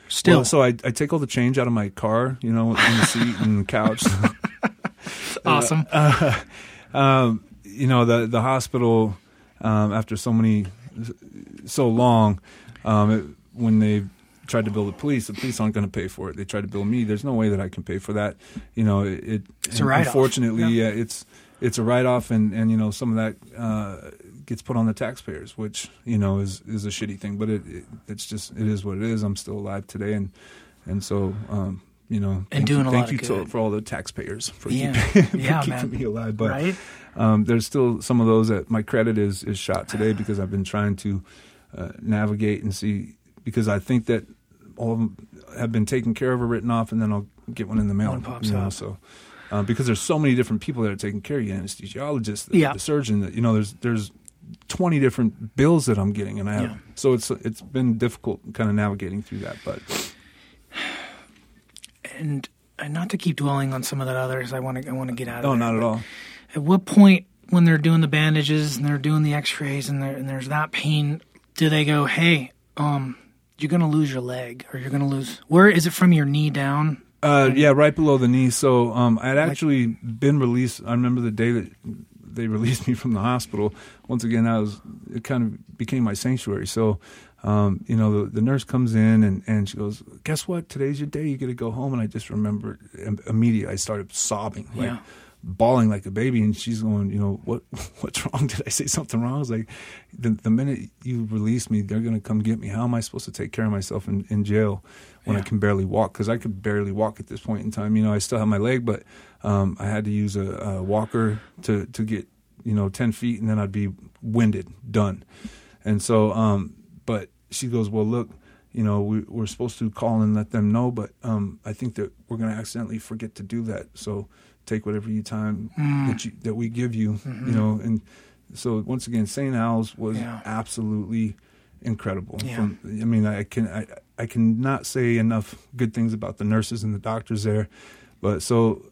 Still. Well, so I, I take all the change out of my car, you know, in the seat and the couch. Awesome. Uh, uh, um, you know, the, the hospital, um, after so many, so long, um, it, when they tried to bill the police, the police aren't going to pay for it. They tried to bill me. There's no way that I can pay for that. You know, it, it it's a write-off. Unfortunately, yeah. yeah, it's it's a write-off, and, and you know, some of that uh, gets put on the taxpayers, which you know is, is a shitty thing. But it, it it's just it is what it is. I'm still alive today, and and so um, you know, and thank, doing a thank lot you of good. To, for all the taxpayers for, yeah. keeping, for yeah, keeping me alive. But right? um, there's still some of those that my credit is is shot today because I've been trying to uh, navigate and see because I think that. All of them have been taken care of or written off, and then I'll get one in the mail. One pops you know, up. So, uh, because there's so many different people that are taking care of you, anesthesiologist, the, yeah. the surgeon. That, you know, there's there's twenty different bills that I'm getting, and I have, yeah. so it's it's been difficult kind of navigating through that. But and, and not to keep dwelling on some of that others, I want to I want to get out. of No, there, not at all. At what point when they're doing the bandages and they're doing the X-rays and, and there's that pain, do they go, hey, um? You're going to lose your leg or you're going to lose – where is it from your knee down? Uh, yeah, right below the knee. So um, I had actually like, been released – I remember the day that they released me from the hospital. Once again, I was – it kind of became my sanctuary. So, um, you know, the, the nurse comes in and, and she goes, guess what? Today's your day. You get to go home. And I just remember immediately I started sobbing. Like, yeah. bawling like a baby, and she's going, you know, what what's wrong? Did I say something wrong? I was like, the, the minute you release me, they're going to come get me. How am I supposed to take care of myself in, in jail when yeah. I can barely walk? Because I could barely walk at this point in time. You know, I still have my leg, but um, I had to use a, a walker to, to get, you know, ten feet, and then I'd be winded, done. And so, um, but she goes, well, look, you know, we, we're supposed to call and let them know, but um, I think that we're going to accidentally forget to do that. So take whatever you time mm. that, you, that we give you, mm-hmm. you know. And so once again, Saint Al's was yeah. absolutely incredible. Yeah. From, I mean, I can I, I cannot say enough good things about the nurses and the doctors there. But so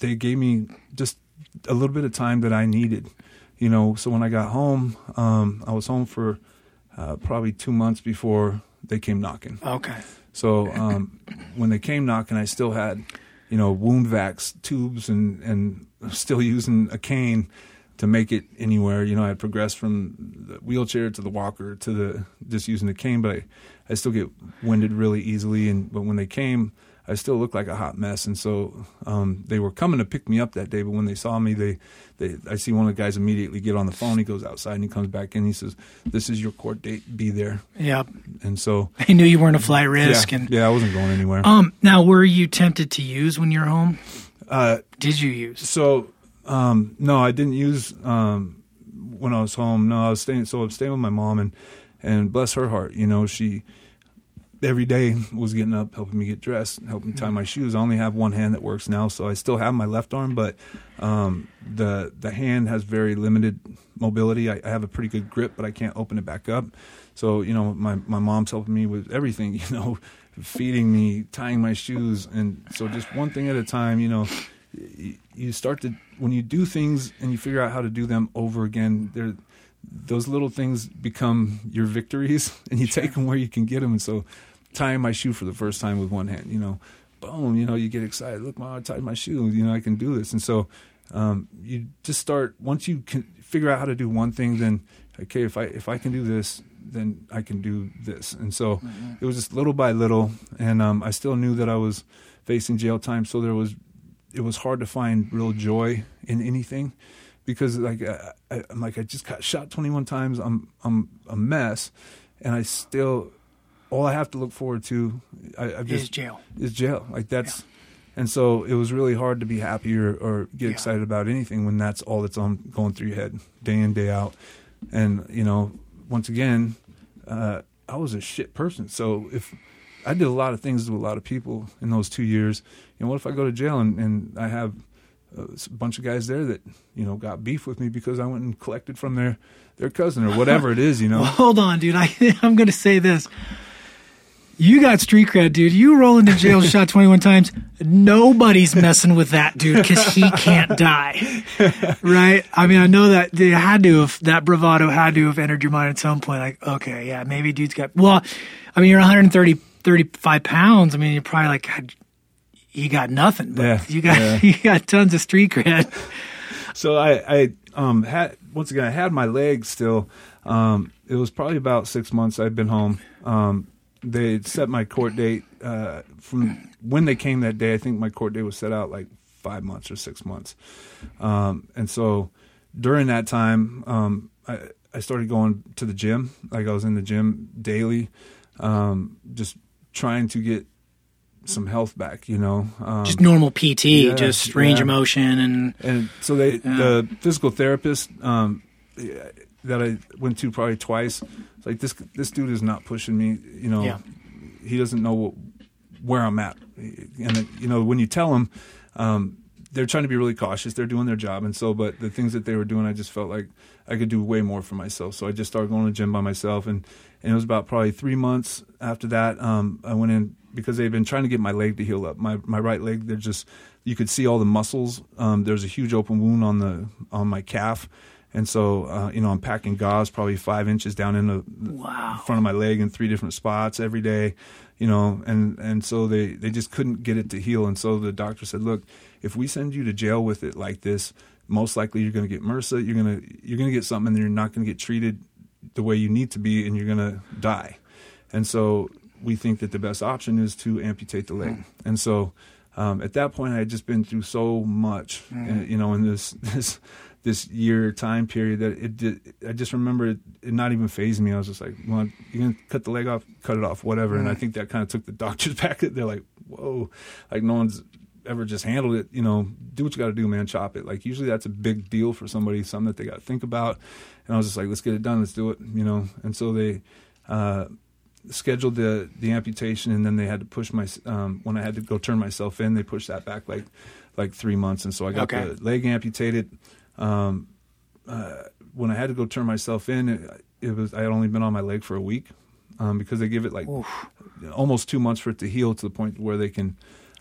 they gave me just a little bit of time that I needed, you know. So when I got home, um, I was home for uh, probably two months before they came knocking. Okay. So um, when they came knocking, I still had, you know, wound vacs tubes and, and still using a cane to make it anywhere. You know, I had progressed from the wheelchair to the walker to the just using the cane, but I, I still get winded really easily. And but when they came, I still looked like a hot mess. And so um, they were coming to pick me up that day, but when they saw me, they, they I see one of the guys immediately get on the phone. He goes outside and he comes back in. He says, "This is your court date. Be there." Yep. And so he knew you weren't a flight risk. Yeah, and yeah, I wasn't going anywhere. Um. Now, were you tempted to use when you're home? Uh, Did you use? So um, no, I didn't use um, when I was home. No, I was staying. So I was staying with my mom, and and bless her heart, you know, she. Every day was getting up, helping me get dressed, helping me tie my shoes. I only have one hand that works now, so I still have my left arm, but um, the the hand has very limited mobility. I, I have a pretty good grip, but I can't open it back up. So, you know, my, my mom's helping me with everything, you know, feeding me, tying my shoes. And so just one thing at a time, you know, you start to, when you do things and you figure out how to do them over again, they're, those little things become your victories, and you take them where you can get them. And so tying my shoe for the first time with one hand, you know, boom, you know, you get excited. Look, Mom, I tied my shoe. You know, I can do this. And so um, you just start, once you can figure out how to do one thing, then, okay, if I if I can do this, then I can do this. And so mm-hmm. It was just little by little, and um, I still knew that I was facing jail time, so there was it was hard to find real joy in anything. Because like I, I'm like I just got shot twenty-one times. I'm I'm a mess, and I still all I have to look forward to I, I just, is jail. Is jail like that's, yeah. And so it was really hard to be happy or, or get yeah. excited about anything when that's all that's on going through your head day in day out. And you know, once again, uh, I was a shit person. So if I did a lot of things to a lot of people in those two years, you know, what if I go to jail and, and I have a bunch of guys there that, you know, got beef with me because I went and collected from their, their cousin or whatever it is, you know. Well, hold on, dude. I, I'm going to say this. You got street cred, dude. You roll into jail, shot twenty-one times. Nobody's messing with that dude because he can't die, right? I mean, I know that they had to have, that bravado had to have entered your mind at some point. Like, okay, yeah, maybe dude's got, well, I mean, you're one hundred thirty, thirty-five pounds. I mean, you're probably like, God, you got nothing, but yeah, you got yeah. you got tons of street cred. So I, I um had once again I had my leg still. Um, it was probably about six months I'd been home. Um, they set my court date uh, from when they came that day. I think my court date was set out like five months or six months. Um, and so during that time, um, I I started going to the gym. Like I was in the gym daily, um, just trying to get some health back, you know, um, just normal P T, yeah, just range yeah. of motion. And, and so they, yeah. the physical therapist, um, that I went to probably twice, it's like this, this dude is not pushing me, you know, yeah. he doesn't know what, where I'm at. And it, you know, when you tell him, um, they're trying to be really cautious, they're doing their job. And so, but the things that they were doing, I just felt like I could do way more for myself. So I just started going to the gym by myself. And, and it was about probably three months after that. Um, I went in, because they've been trying to get my leg to heal up. My my right leg, they're just, you could see all the muscles. Um, there's a huge open wound on the on my calf. And so, uh, you know, I'm packing gauze probably five inches down in the wow. front of my leg in three different spots every day, you know. And, and so they, they just couldn't get it to heal. And so the doctor said, look, if we send you to jail with it like this, most likely you're going to get M R S A. You're going to you're going to get something and you're not going to get treated the way you need to be, and you're going to die. And so we think that the best option is to amputate the leg. Mm. And so um, at that point, I had just been through so much, mm. uh, you know, in this this this year time period that it did, I just remember it, it not even fazing me. I was just like, well, you're going to cut the leg off, cut it off, whatever. Mm. And I think that kind of took the doctors back. They're like, whoa, like no one's ever just handled it. You know, do what you got to do, man, chop it. Like usually that's a big deal for somebody, something that they got to think about. And I was just like, let's get it done. Let's do it, you know. And so they uh, – scheduled the the amputation, and then they had to push my um when I had to go turn myself in, they pushed that back like like three months. And so I got okay. the leg amputated. Um uh when I had to go turn myself in, it, it was I had only been on my leg for a week um because they give it like Oof. almost two months for it to heal to the point where they can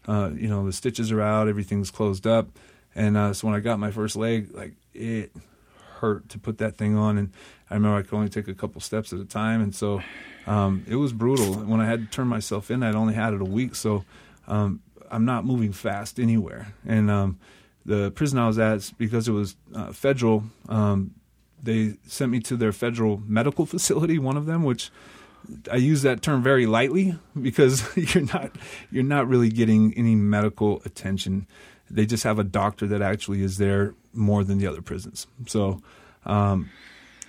uh, you know, the stitches are out, everything's closed up. And uh, so when I got my first leg, like, it hurt to put that thing on. And I remember I could only take a couple steps at a time. And so um, it was brutal. When I had to turn myself in, I'd only had it a week. So um, I'm not moving fast anywhere. And um, the prison I was at, because it was uh, federal, um, they sent me to their federal medical facility, one of them, which I use that term very lightly because you're not you're not really getting any medical attention. They just have a doctor that actually is there more than the other prisons. So, um,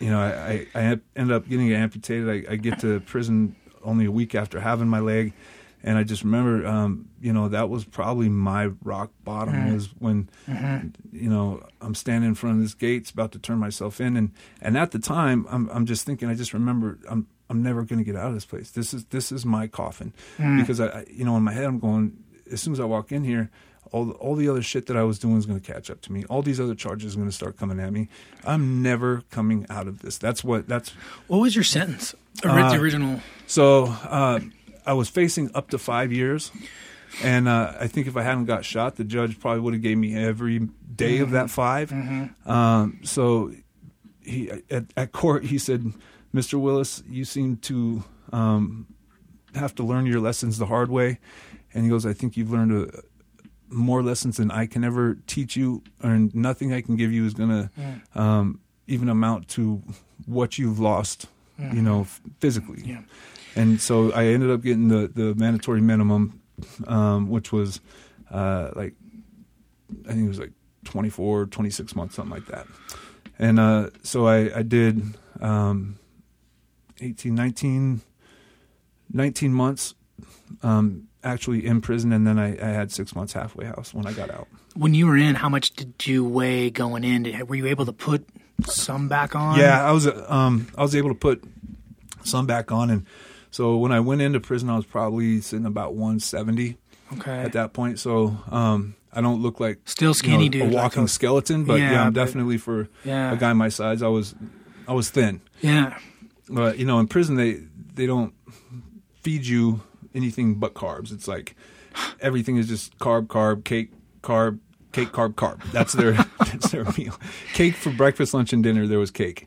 you know, I, I, I end up getting it amputated. I, I get to prison only a week after having my leg. And I just remember, um, you know, that was probably my rock bottom mm-hmm. was when, mm-hmm. you know, I'm standing in front of this gate, it's about to turn myself in. And, and at the time, I'm I'm just thinking, I just remember, I'm I'm never going to get out of this place. This is this is my coffin. Mm. Because, I, I, you know, in my head, I'm going, as soon as I walk in here, all the, all the other shit that I was doing is going to catch up to me. All these other charges are going to start coming at me. I'm never coming out of this. That's what, that's. What was your sentence? I read uh, the original. So, uh. I was facing up to five years, and uh, I think if I hadn't got shot, the judge probably would have gave me every day mm-hmm. of that five. Mm-hmm. Um, so he at, at court, he said, Mister Willis, you seem to um, have to learn your lessons the hard way. And he goes, I think you've learned a, more lessons than I can ever teach you, and nothing I can give you is going to yeah. um, even amount to what you've lost, mm-hmm. you know, physically. Yeah. And so I ended up getting the, the mandatory minimum, um, which was uh, like, I think it was like twenty-four, twenty-six months, something like that. And uh, so I, I did um, eighteen, nineteen, nineteen months um, actually in prison. And then I, I had six months halfway house when I got out. When you were in, how much did you weigh going in? Were you able to put some back on? Yeah, I was, um, I was able to put some back on. And so when I went into prison, I was probably sitting about one seventy okay. at that point. So um, I don't look like still skinny, you know, dude, a walking like a, skeleton, but yeah, yeah I'm but, definitely for yeah. a guy my size, I was I was thin. Yeah, but you know, in prison they they don't feed you anything but carbs. It's like everything is just carb, carb, cake, carb, cake, carb, carb. That's their that's their meal. Cake for breakfast, lunch, and dinner. There was cake.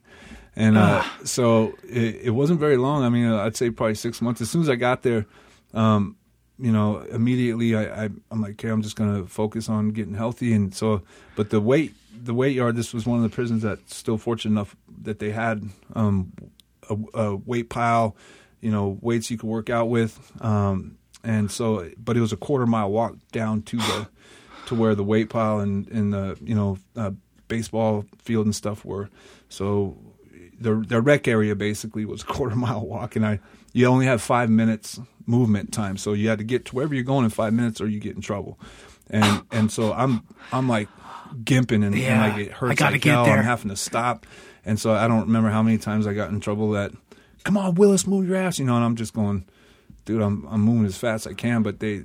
And uh, so it, it wasn't very long. I mean, I'd say probably six months. As soon as I got there, um, you know, immediately I, I, I'm like, okay, I'm just going to focus on getting healthy. And so, but the weight, the weight yard, this was one of the prisons that's still fortunate enough that they had um, a, a weight pile, you know, weights you could work out with. Um, and so, but it was a quarter mile walk down to the, to where the weight pile and, and the, you know, uh, baseball field and stuff were. So, The, the rec area basically was a quarter mile walk, and I you only have five minutes movement time, so you had to get to wherever you're going in five minutes, or you get in trouble. And and so I'm I'm like gimping, and, yeah, and like it hurts. I gotta like get hell. There. I'm having to stop, and so I don't remember how many times I got in trouble. That come on, Willis, move your ass, you know. And I'm just going, dude, I'm I'm moving as fast as I can, but they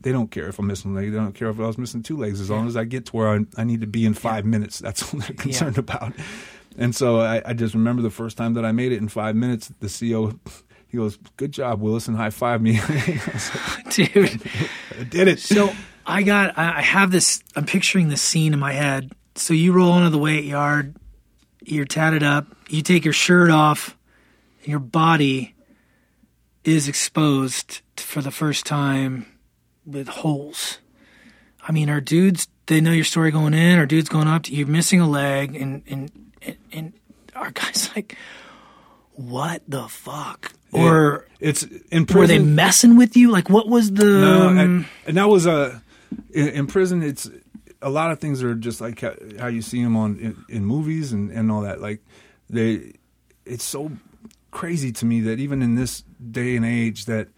they don't care if I'm missing a leg. They don't care if I was missing two legs. As long as I get to where I, I need to be in five yeah. minutes, that's what they're concerned yeah. about. And so I, I just remember the first time that I made it in five minutes, the C O, he goes, good job, Willis, and high-fived me. I like, dude. I did it. So I got, I have this, I'm picturing this scene in my head. So you roll into the weight yard, you're tatted up, you take your shirt off, and your body is exposed for the first time with holes. I mean, are dudes, they know your story going in, or dudes going up to, you're missing a leg, and, and And, and our guy's like, what the fuck? Yeah. Or it's in prison, were they messing with you? Like, what was the? No, um, I, and that was a in, in prison. It's a lot of things are just like how, how you see them on in, in movies and, and all that. Like they, it's so crazy to me that even in this day and age that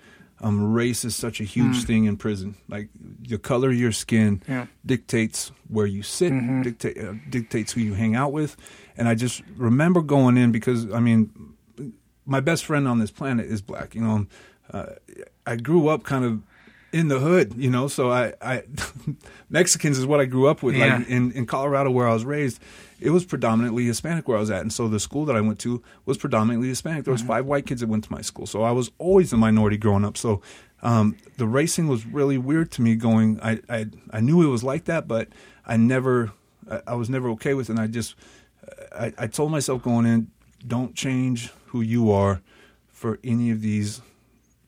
um, race is such a huge mm. thing in prison. Like the color of your skin yeah. dictates where you sit, mm-hmm. dictate, uh, dictates who you hang out with. And I just remember going in because, I mean, my best friend on this planet is black. You know, uh, I grew up kind of in the hood, you know. So I, I Mexicans is what I grew up with. Yeah. Like in, in Colorado where I was raised, it was predominantly Hispanic where I was at. And so the school that I went to was predominantly Hispanic. There was mm-hmm. five white kids that went to my school. So I was always the minority growing up. So um, the racing was really weird to me going. I, I, I knew it was like that, but I never I, I was never okay with it. And I just I, I told myself going in, don't change who you are for any of these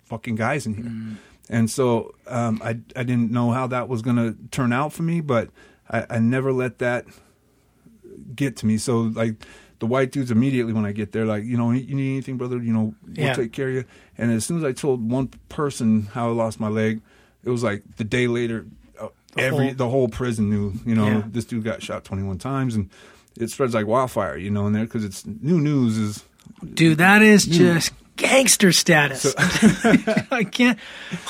fucking guys in here. Mm. And so um, I I didn't know how that was going to turn out for me, but I, I never let that get to me. So, like, the white dudes immediately when I get there, like, you know, you need anything, brother? You know, we'll yeah. take care of you. And as soon as I told one person how I lost my leg, it was like the day later, uh, the every whole, the whole prison knew, you know, yeah. this dude got shot twenty-one times. And it spreads like wildfire, you know, in there because it's new news is. Dude, that is new. Just gangster status. So, I can't.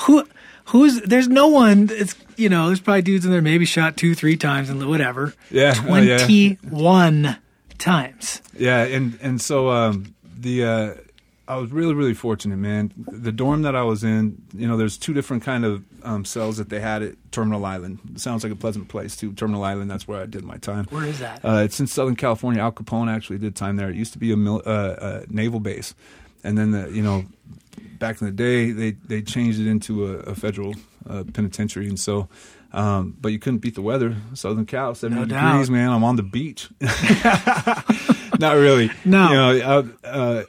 Who? Who's? There's no one. It's you know. There's probably dudes in there maybe shot two, three times and whatever. Yeah, twenty-one uh, yeah. times. Yeah, and and so um, the uh, I was really really fortunate, man. The dorm that I was in, you know, there's two different kind of um, cells that they had at Terminal Island. It sounds like a pleasant place too. Terminal Island. That's where I did my time. Where is that? Uh, it's in Southern California. Al Capone actually did time there. It used to be a, mil- uh, a naval base. And then, the, you know, back in the day, they, they changed it into a, a federal uh, penitentiary. And so, um, but you couldn't beat the weather. Southern Cal, seventy no degrees, doubt. Man. I'm on the beach. Not really. No. You know, I, uh,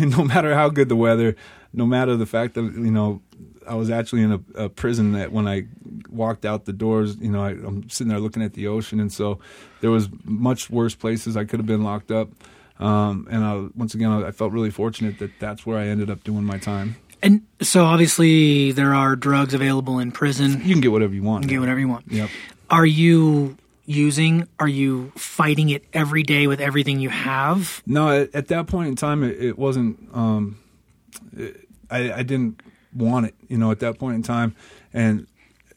no matter how good the weather, no matter the fact that, you know, I was actually in a, a prison that when I walked out the doors, you know, I, I'm sitting there looking at the ocean. And so there was much worse places I could have been locked up. Um, and I, once again, I, I felt really fortunate that that's where I ended up doing my time. And so obviously there are drugs available in prison. You can get whatever you want. You can get whatever you want. Yep. Are you using, are you fighting it every day with everything you have? No, at, at that point in time, it, it wasn't, um, it, I, I didn't want it, you know, at that point in time. And,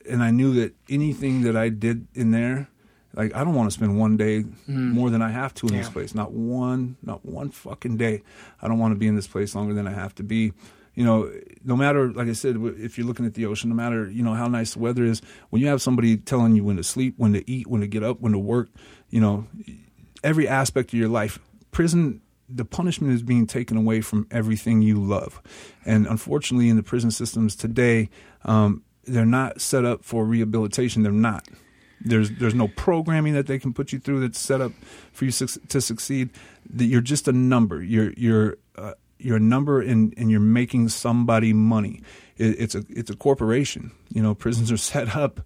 and I knew that anything that I did in there, like, I don't want to spend one day mm. more than I have to in yeah. this place. Not one, not one fucking day. I don't want to be in this place longer than I have to be. You know, no matter, like I said, if you're looking at the ocean, no matter, you know, how nice the weather is, when you have somebody telling you when to sleep, when to eat, when to get up, when to work, you know, every aspect of your life, prison, the punishment is being taken away from everything you love. And unfortunately, in the prison systems today, um, they're not set up for rehabilitation. They're not. There's there's no programming that they can put you through that's set up for you su- to succeed. That you're just a number. You're you're uh, you're a number, and, and you're making somebody money. It, it's a it's a corporation. You know, prisons are set up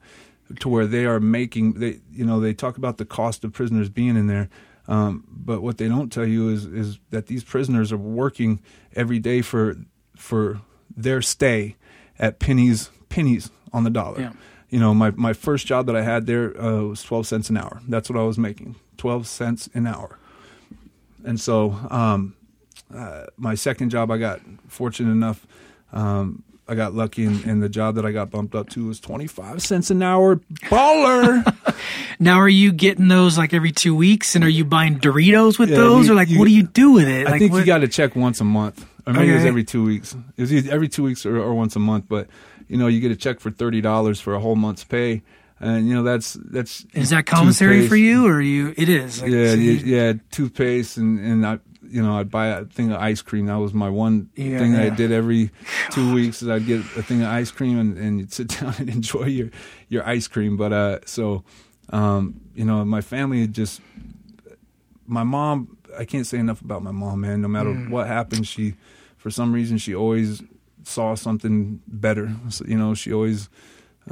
to where they are making. They you know they talk about the cost of prisoners being in there, um, but what they don't tell you is is that these prisoners are working every day for for their stay at pennies pennies on the dollar. Yeah. You know, my, my first job that I had there uh, was twelve cents an hour. That's what I was making, twelve cents an hour. And so um, uh, my second job, I got fortunate enough. Um, I got lucky, and, and the job that I got bumped up to was twenty-five cents an hour. Baller! Now, are you getting those like every two weeks, and are you buying Doritos with yeah, those? You, or like, you, what do you do with it? I like, think what? You got to check once a month. Or maybe okay. It was every two weeks. It was either every two weeks or, or once a month, but... You know, you get a check for thirty dollars for a whole month's pay, and you know that's that's. Is that commissary toothpaste. For you, or you? It is. Like, yeah, so you, yeah, toothpaste, and and I, you know, I'd buy a thing of ice cream. That was my one yeah, thing yeah. that I did every two weeks. Is I'd get a thing of ice cream, and, and you'd sit down and enjoy your, your ice cream. But uh, so, um, you know, my family just, my mom. I can't say enough about my mom, man. No matter mm. what happened, she, for some reason, she always. Saw something better. So, you know, she always,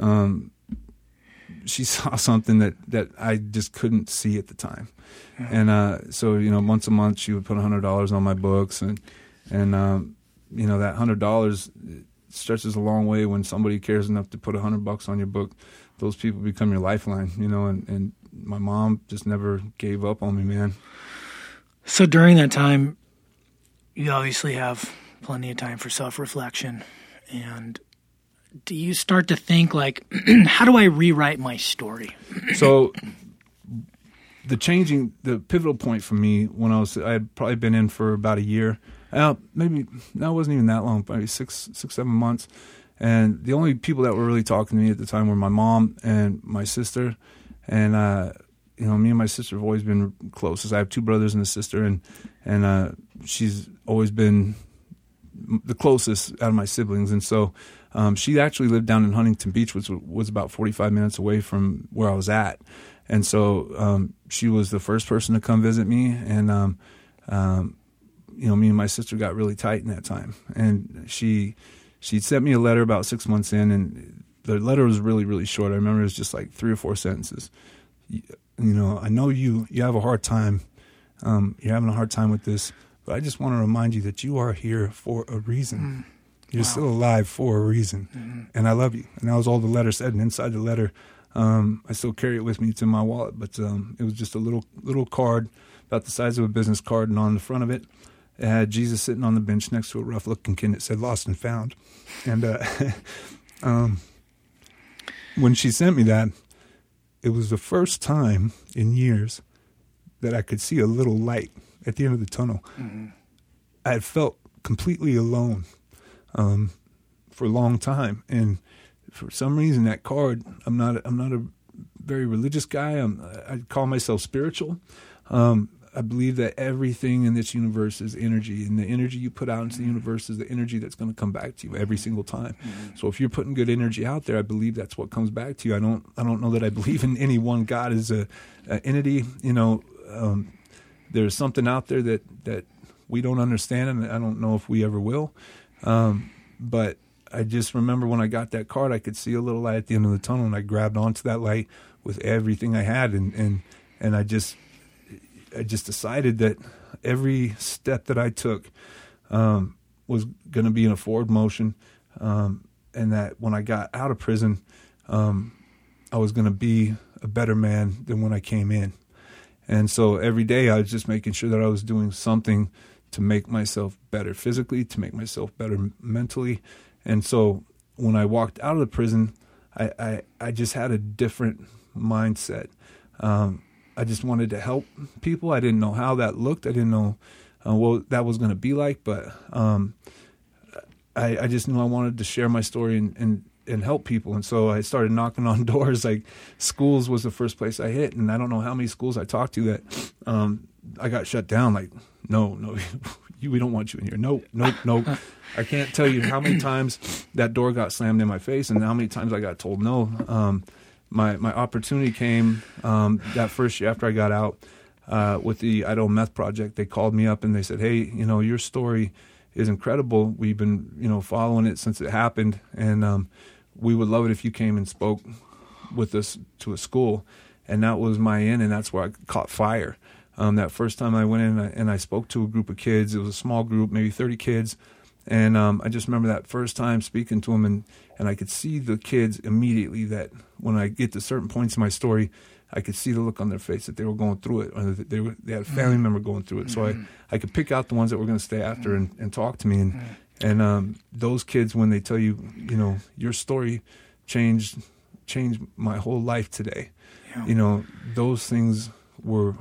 um, she saw something that, that I just couldn't see at the time. Yeah. And, uh, so, you know, once a month she would put a hundred dollars on my books and, and, um, you know, that hundred dollars stretches a long way when somebody cares enough to put a hundred bucks on your book. Those people become your lifeline, you know, and, and my mom just never gave up on me, man. So during that time, you obviously have plenty of time for self-reflection, and do you start to think like, how do I rewrite my story? So the changing, the pivotal point for me when I was, I had probably been in for about a year, uh, maybe, no, it wasn't even that long, probably six, six, seven months. And the only people that were really talking to me at the time were my mom and my sister. And, uh, you know, me and my sister have always been close. I have two brothers and a sister, and and uh, she's always been the closest out of my siblings. And so um, she actually lived down in Huntington Beach, which was about forty-five minutes away from where I was at. And so um, she was the first person to come visit me. And, um, um, you know, me and my sister got really tight in that time. And she she sent me a letter about six months in, and the letter was really, really short. I remember it was just like three or four sentences. You, you know, I know you, you have a hard time. Um, you're having a hard time with this. But I just want to remind you that you are here for a reason. Mm. You're wow. still alive for a reason. Mm. And I love you. And that was all the letter said. And inside the letter, um, I still carry it with me. It's in my wallet. But um, it was just a little little card about the size of a business card. And on the front of it, it had Jesus sitting on the bench next to a rough-looking kid. It said, "Lost and Found." And uh, um, when she sent me that, it was the first time in years that I could see a little light at the end of the tunnel. Mm-hmm. I had felt completely alone um, for a long time, and for some reason, that card. I'm not. I'm not a very religious guy. I'm, I call myself spiritual. Um, I believe that everything in this universe is energy, and the energy you put out into the universe is the energy that's going to come back to you every single time. Mm-hmm. So if you're putting good energy out there, I believe that's what comes back to you. I don't. I don't know that I believe in any one God as a, a entity. You know. Um, There's something out there that, that we don't understand, and I don't know if we ever will. Um, but I just remember when I got that card, I could see a little light at the end of the tunnel, and I grabbed onto that light with everything I had, and and, and I just I just decided that every step that I took um, was going to be in a forward motion, um, and that when I got out of prison, um, I was going to be a better man than when I came in. And so every day I was just making sure that I was doing something to make myself better physically, to make myself better mentally. And so when I walked out of the prison, I, I, I just had a different mindset. Um, I just wanted to help people. I didn't know how that looked. I didn't know uh, what that was going to be like. But um, I, I just knew I wanted to share my story and, and and help people. And so I started knocking on doors. Like, schools was the first place I hit. And I don't know how many schools I talked to that um, I got shut down. Like, no, no, you, we don't want you in here. Nope, nope, nope. I can't tell you how many times that door got slammed in my face and how many times I got told no. Um, my, my opportunity came um, that first year after I got out uh, with the Idaho Meth Project. They called me up and they said, "Hey, you know, your story is incredible. We've been, you know, following it since it happened. And, um, we would love it if you came and spoke with us to a school." And that was my end, and that's where I caught fire. Um, that first time I went in and I, and I spoke to a group of kids, it was a small group, maybe thirty kids. And um, I just remember that first time speaking to them, and, and I could see the kids immediately that when I get to certain points in my story, I could see the look on their face that they were going through it, or that they, were, they had a family member going through it. So I, I could pick out the ones that were going to stay after and, and talk to me. And And um, those kids, when they tell you, you know, your story changed changed my whole life today, yeah. you know, those things were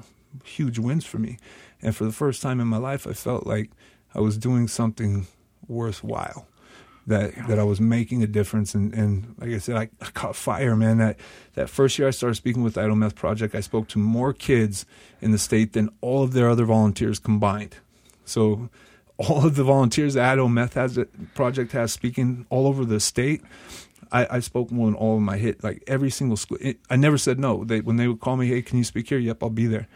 huge wins for me. And for the first time in my life, I felt like I was doing something worthwhile, that yeah. that I was making a difference. And, and like I said, I, I caught fire, man. That, that first year I started speaking with the Idaho Meth Project, I spoke to more kids in the state than all of their other volunteers combined. So all of the volunteers the Idaho Meth has, Project has speaking all over the state, I, I spoke more than all of my hit. Like every single school, it, I never said no. They, when they would call me, "Hey, can you speak here?" "Yep, I'll be there."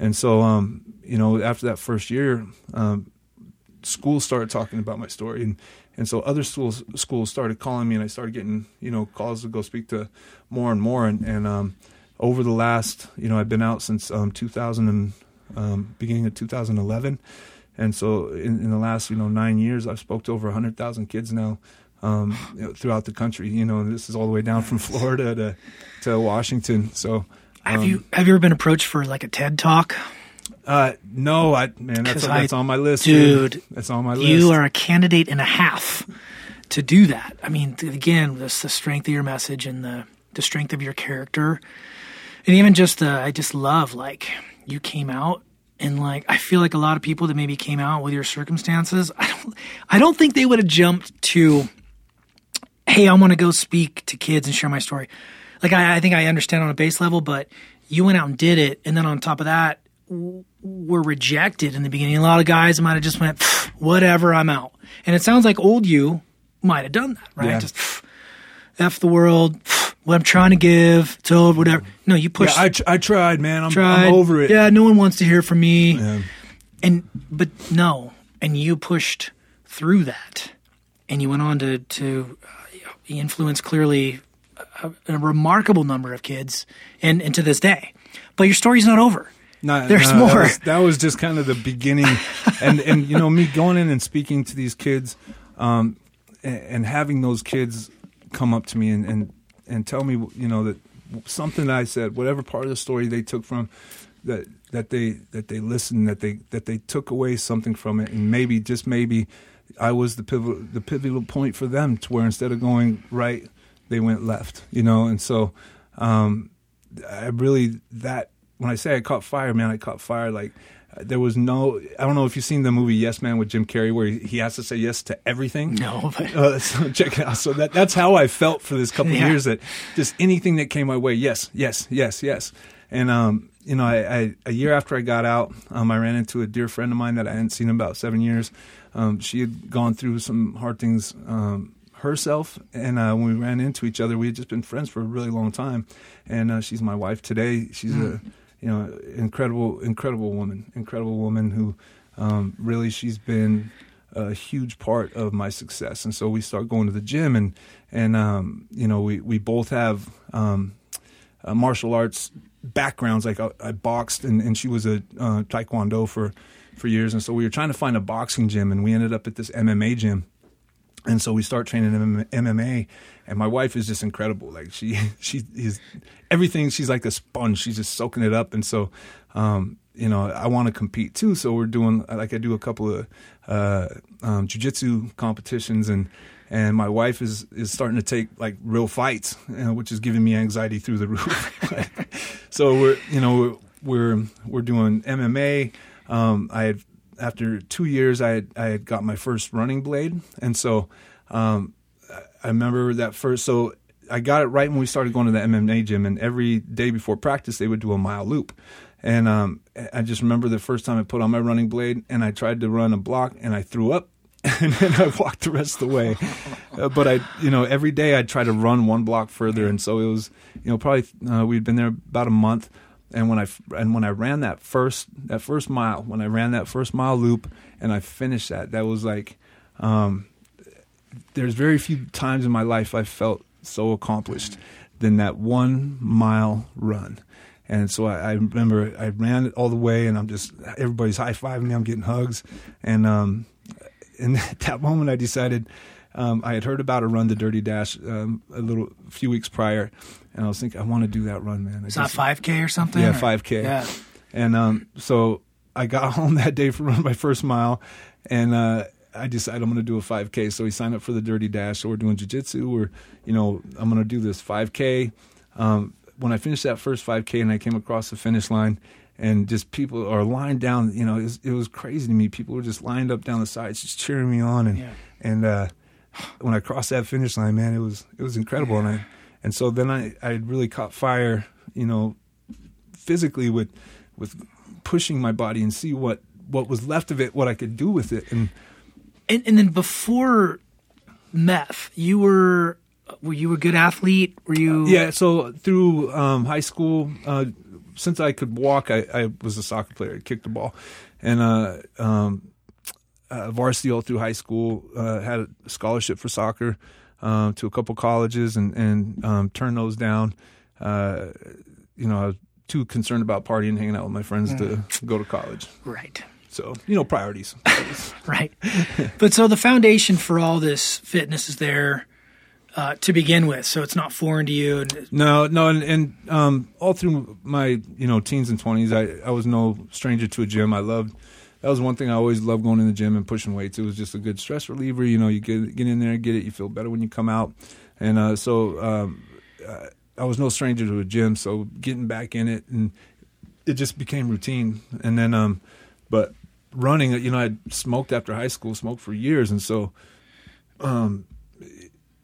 And so, um, you know, after that first year, um, schools started talking about my story, and, and so other schools schools started calling me, and I started getting, you know, calls to go speak to more and more. And, and um, over the last, you know, I've been out since um, two thousand and um, beginning of two thousand eleven. And so in, in the last, you know, nine years, I've spoke to over one hundred thousand kids now um, you know, throughout the country. You know, and this is all the way down from Florida to, to Washington. So um, have you have you ever been approached for like a TED Talk? Uh, no, I man, that's, I, that's on my list. Dude, dude, that's on my list. You are a candidate and a half to do that. I mean, again, this, the strength of your message and the, the strength of your character. And even just, uh, I just love, like, you came out. And like, I feel like a lot of people that maybe came out with your circumstances, I don't, I don't think they would have jumped to hey, I want to go speak to kids and share my story. Like, I, I think I understand on a base level, but you went out and did it. And then on top of that, w- were rejected in the beginning. A lot of guys might have just went, whatever, I'm out. And it sounds like old you might have done that, right? Yeah. Just F the world, what I'm trying to give, it's over, whatever. No, you pushed. Yeah, I, tr- I tried, man. I'm, tried. I'm over it. Yeah, no one wants to hear from me. Yeah. And But no, and you pushed through that. And you went on to, to uh, influence clearly a, a remarkable number of kids, and, and to this day. But your story's not over. No, There's no, more. That was, that was just kind of the beginning. and, and, you know, me going in and speaking to these kids um, and, and having those kids come up to me and, and, and tell me, you know, that something that I said, whatever part of the story they took from, that that they that they listened, that they that they took away something from it, and maybe, just maybe, I was the pivotal the pivotal point for them, to where instead of going right, they went left, you know. And so, um, I really that when I say I caught fire, man, I caught fire. Like, there was no, I don't know if you've seen the movie Yes Man with Jim Carrey, where he, he has to say yes to everything. No, but uh, so check it out. So that that's how I felt for this couple yeah. of years, that just anything that came my way, yes, yes, yes, yes. And um, you know, I, I a year after I got out, um, I ran into a dear friend of mine that I hadn't seen in about seven years. Um, she had gone through some hard things um, herself, and uh, when we ran into each other, we had just been friends for a really long time. And uh, she's my wife today. She's mm. a You know, incredible, incredible woman, incredible woman who um, really, she's been a huge part of my success. And so we start going to the gym, and, and um, you know, we, we both have um, uh, martial arts backgrounds. Like I, I boxed, and, and she was a uh, taekwondo for, for years. And so we were trying to find a boxing gym, and we ended up at this M M A gym. And so we start training M M A, and my wife is just incredible. Like, she, she is everything. She's like a sponge. She's just soaking it up. And so, um, you know, I want to compete too. So we're doing, like, I do a couple of uh, um, jiu-jitsu competitions, and and my wife is is starting to take like real fights, you know, which is giving me anxiety through the roof. So we're, you know, we're we're doing M M A. Um, I had. After two years, I had, I had got my first running blade. And so um, I remember that first. So I got it right when we started going to the M M A gym. And every day before practice, they would do a mile loop. And um, I just remember the first time I put on my running blade, and I tried to run a block, and I threw up. And then I walked the rest of the way. Uh, but I, you know, every day I'd try to run one block further. And so it was, you know, probably uh, we'd been there about a month. And when I and when I ran that first that first mile, when I ran that first mile loop, and I finished that, that was like, um, there's very few times in my life I felt so accomplished than that one mile run. And so I, I remember I ran it all the way, and I'm just, everybody's high fiving me, I'm getting hugs, and um, and at that moment I decided. Um, I had heard about a run the Dirty Dash um, a little a few weeks prior, and I was thinking, I want to do that run, man. It's not five K or something? Yeah, or? five K. Yeah. And um, so I got home that day from my first mile, and uh, I decided I'm going to do a five K. So we signed up for the Dirty Dash. So we're doing jiu-jitsu. We're, you know, I'm going to do this five K. Um, when I finished that first five K and I came across the finish line, and just people are lined down, you know, it was, it was crazy to me. People were just lined up down the sides, just cheering me on, and yeah. and uh, when I crossed that finish line, man, it was it was incredible, and I, and so then I, I really caught fire, you know, physically with with pushing my body and see what, what was left of it, what I could do with it, and and, and then before meth, you were were you a good athlete? Were you? Yeah, so through um, high school, uh, since I could walk, I, I was a soccer player. I kicked the ball, and uh, um. Uh, varsity all through high school, uh, had a scholarship for soccer uh, to a couple colleges, and, and um, turned those down. Uh, you know, I was too concerned about partying, hanging out with my friends mm. to go to college. Right. So, you know, priorities. Right. But so the foundation for all this fitness is there uh, to begin with, so it's not foreign to you. And- no, no, and, and um, all through my, you know, teens and twenties, I, I was no stranger to a gym. I loved That was one thing I always loved, going in the gym and pushing weights. It was just a good stress reliever. You know, you get get in there, get it. You feel better when you come out. And uh, so um, I was no stranger to a gym. So getting back in it, and it just became routine. And then, um, but running, you know, I smoked after high school, smoked for years, and so um,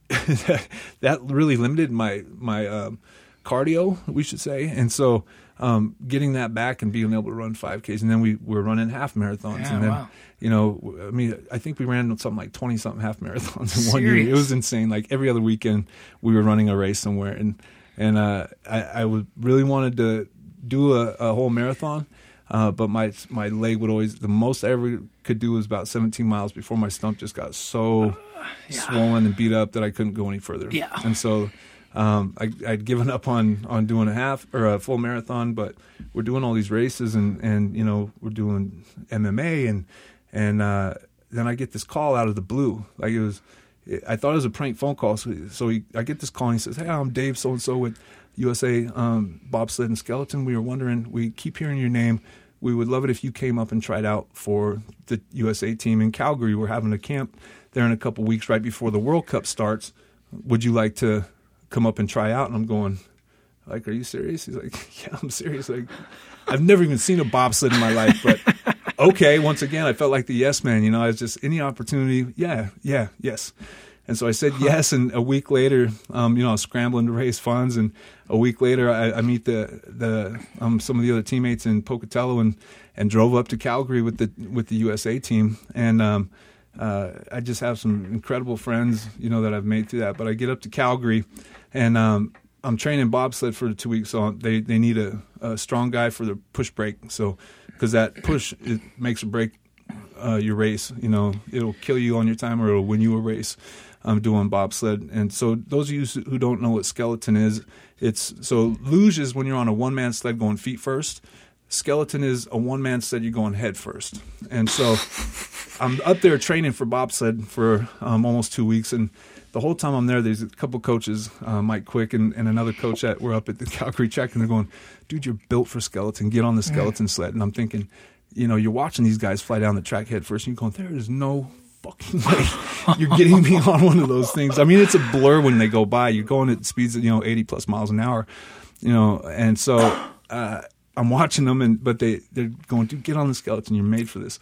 that really limited my my um, cardio, we should say. And so um, getting that back and being able to run five Ks, and then we were running half marathons. Yeah, and then, wow. you know, I mean, I think we ran something like twenty-something half marathons in Serious? one year. It was insane. Like every other weekend we were running a race somewhere. And, and uh, I, I would really wanted to do a, a whole marathon. Uh, but my my leg would always, the most I ever could do was about seventeen miles before my stump just got so uh, yeah. swollen and beat up that I couldn't go any further. Yeah. And so um, I, I'd given up on, on doing a half or a full marathon, but we're doing all these races and, and you know, we're doing M M A. And, and uh, then I get this call out of the blue. Like it was, I thought it was a prank phone call. So, so he, I get this call and he says, "Hey, I'm Dave so-and-so with U S A um, Bobsled and Skeleton. We were wondering, we keep hearing your name. We would love it if you came up and tried out for the U S A team in Calgary. We're having a camp there in a couple of weeks right before the World Cup starts. Would you like to come up and try out?" And I'm going, like, "Are you serious?" He's like, "Yeah, I'm serious." Like, I've never even seen a bobsled in my life, but okay. Once again, I felt like the yes man. You know, I was just, any opportunity, yeah, yeah, yes. And so I said yes, and a week later, um, you know, I was scrambling to raise funds, and a week later I, I meet the the um, some of the other teammates in Pocatello, and, and drove up to Calgary with the with the U S A team, and um, uh, I just have some incredible friends, you know, that I've made through that. But I get up to Calgary, and um, I'm training bobsled for two weeks, so they they need a, a strong guy for the push break, so because that push it makes or break uh, your race, you know, it'll kill you on your time or it'll win you a race. I'm doing bobsled. And so those of you who don't know what skeleton is, it's so luge is when you're on a one-man sled going feet first. Skeleton is a one-man sled you're going head first. And so I'm up there training for bobsled for um, almost two weeks. And the whole time I'm there, there's a couple coaches, uh, Mike Quick and, and another coach that were up at the Calgary track, and they're going, "Dude, you're built for skeleton. Get on the skeleton sled." And I'm thinking, you know, you're watching these guys fly down the track head first, and you're going, there is no fucking way you're getting me on one of those things. I mean, it's a blur when they go by. You're going at speeds of, you know, eighty plus miles an hour, you know. And so uh, I'm watching them, and but they, they're going, "Dude, get on the skeleton. You're made for this."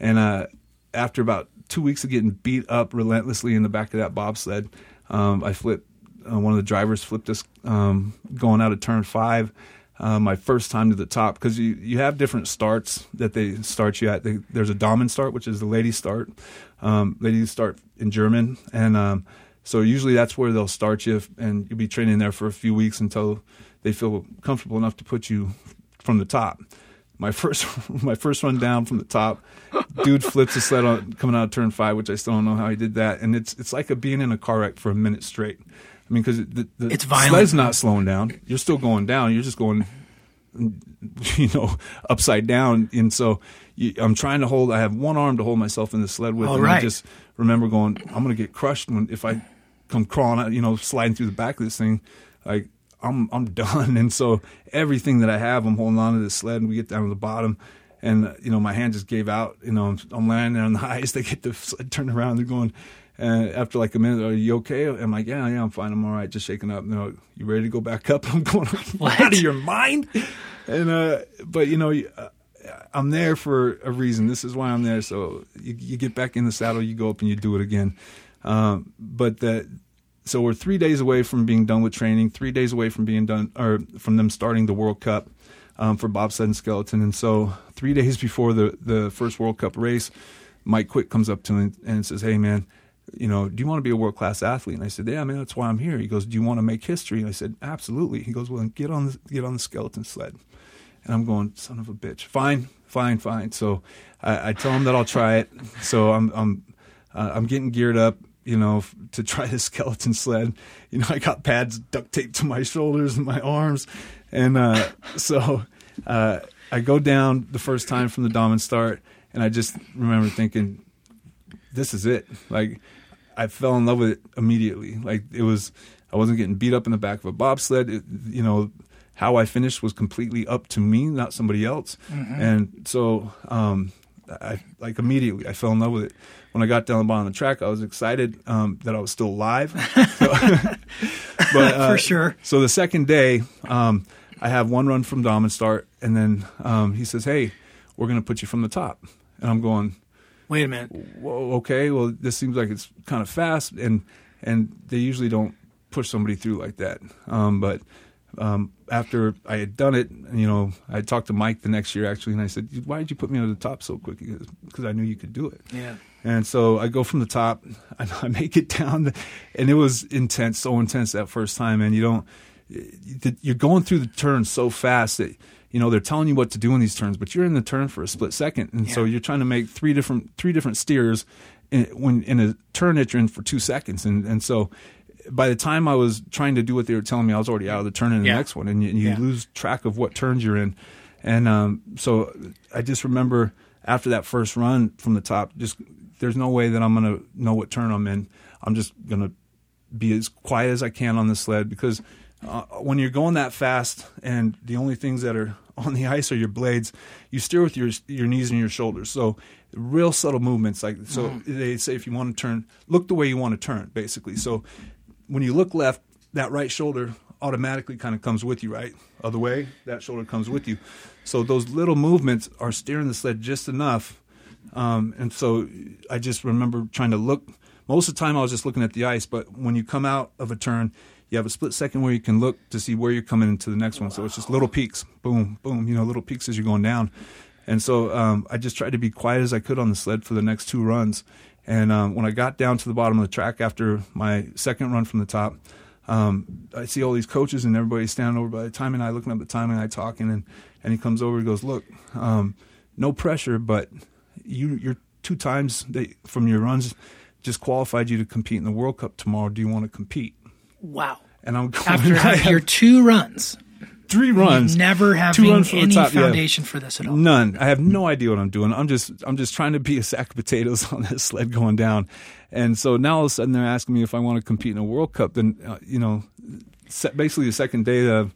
And uh, after about two weeks of getting beat up relentlessly in the back of that bobsled, um, I flipped, uh, one of the drivers flipped us um, going out of turn five. Uh, my first time to the top, because you, you have different starts that they start you at. They, there's a Damen start, which is the ladies start. Um, ladies start in German. And um, so usually that's where they'll start you, if, and you'll be training there for a few weeks until they feel comfortable enough to put you from the top. My first my first run down from the top, dude flips the sled on, coming out of turn five, which I still don't know how he did that. And it's it's like a, being in a car wreck for a minute straight. I mean, because the, the sled's not slowing down. You're still going down. You're just going, you know, upside down. And so you, I'm trying to hold. I have one arm to hold myself in the sled with. All and right. I just remember going, I'm going to get crushed when if I come crawling out, you know, sliding through the back of this thing. Like, I'm I'm done. And so everything that I have, I'm holding on to the sled. And we get down to the bottom. And, you know, my hand just gave out. You know, I'm, I'm lying there on the ice. They get the sled turned around. They're going... And after like a minute, "Are you okay?" I'm like, yeah, yeah, I'm fine. I'm all right. Just shaking up. No, like, "You ready to go back up?" I'm going, "What? Out of your mind?" And, uh, but you know, I'm there for a reason. This is why I'm there. So you, you get back in the saddle, you go up and you do it again. Um, but that, so we're three days away from being done with training, three days away from being done or from them starting the World Cup, um, for bobsled and skeleton. And so three days before the, the first World Cup race, Mike Quick comes up to me and says, "Hey man, you know, do you want to be a world-class athlete?" And I said, "Yeah, man, that's why I'm here." He goes, "Do you want to make history?" And I said, "Absolutely." He goes, "Well, then get on the, get on the skeleton sled." And I'm going, son of a bitch. Fine, fine, fine. So I, I tell him that I'll try it. So I'm I'm uh, I'm getting geared up, you know, f- to try the skeleton sled. You know, I got pads duct taped to my shoulders and my arms. And uh, so uh, I go down the first time from the Damen start, and I just remember thinking, this is it. Like, I fell in love with it immediately. Like, it was, I wasn't getting beat up in the back of a bobsled. It, you know, how I finished was completely up to me, not somebody else. Mm-hmm. And so, um, I like immediately, I fell in love with it. When I got down the bottom of the track, I was excited um, that I was still alive. So, but, uh, for sure. So the second day, um, I have one run from Dom and start, and then um, he says, "Hey, we're going to put you from the top," and I'm going, wait a minute. Whoa, okay, well, this seems like it's kind of fast. And and they usually don't push somebody through like that. Um, but um, after I had done it, you know, I talked to Mike the next year actually, and I said, "Why did you put me on the top so quick?" Because I knew you could do it. Yeah. And so I go from the top, I make it down, and it was intense, so intense that first time. And you don't, you're going through the turn so fast that, you know, they're telling you what to do in these turns, but you're in the turn for a split second, and yeah. so you're trying to make three different three different steers in, when in a turn that you're in for two seconds, and and so. By the time I was trying to do what they were telling me, I was already out of the turn in the yeah. next one, and you, and you yeah. lose track of what turns you're in. And um, so I just remember after that first run from the top, just there's no way that I'm going to know what turn I'm in. I'm just going to be as quiet as I can on the sled, because uh, when you're going that fast and the only things that are on the ice are your blades, you steer with your your knees and your shoulders. So real subtle movements. like So mm. they say if you want to turn, look the way you want to turn, basically. So when you look left, that right shoulder automatically kind of comes with you, right? Other way, that shoulder comes with you. So those little movements are steering the sled just enough. Um, and so I just remember trying to look. Most of the time I was just looking at the ice, but when you come out of a turn, you have a split second where you can look to see where you're coming into the next one. Wow. So it's just little peaks, boom, boom, you know, little peaks as you're going down. And so um, I just tried to be quiet as I could on the sled for the next two runs. And um, when I got down to the bottom of the track after my second run from the top, um, I see all these coaches and everybody standing over by the timing eye, looking up the timing eye, talking, and, and he comes over and goes, "Look, um, no pressure, but you, you're two times they, from your runs just qualified you to compete in the World Cup tomorrow. Do you want to compete?" Wow. And I'm going, after, after your two runs. Three runs. Never having runs any top, foundation yeah. for this at all. None. I have no idea what I'm doing. I'm just I'm just trying to be a sack of potatoes on this sled going down. And so now all of a sudden they're asking me if I want to compete in a World Cup. Then, uh, you know, basically the second day, that I've,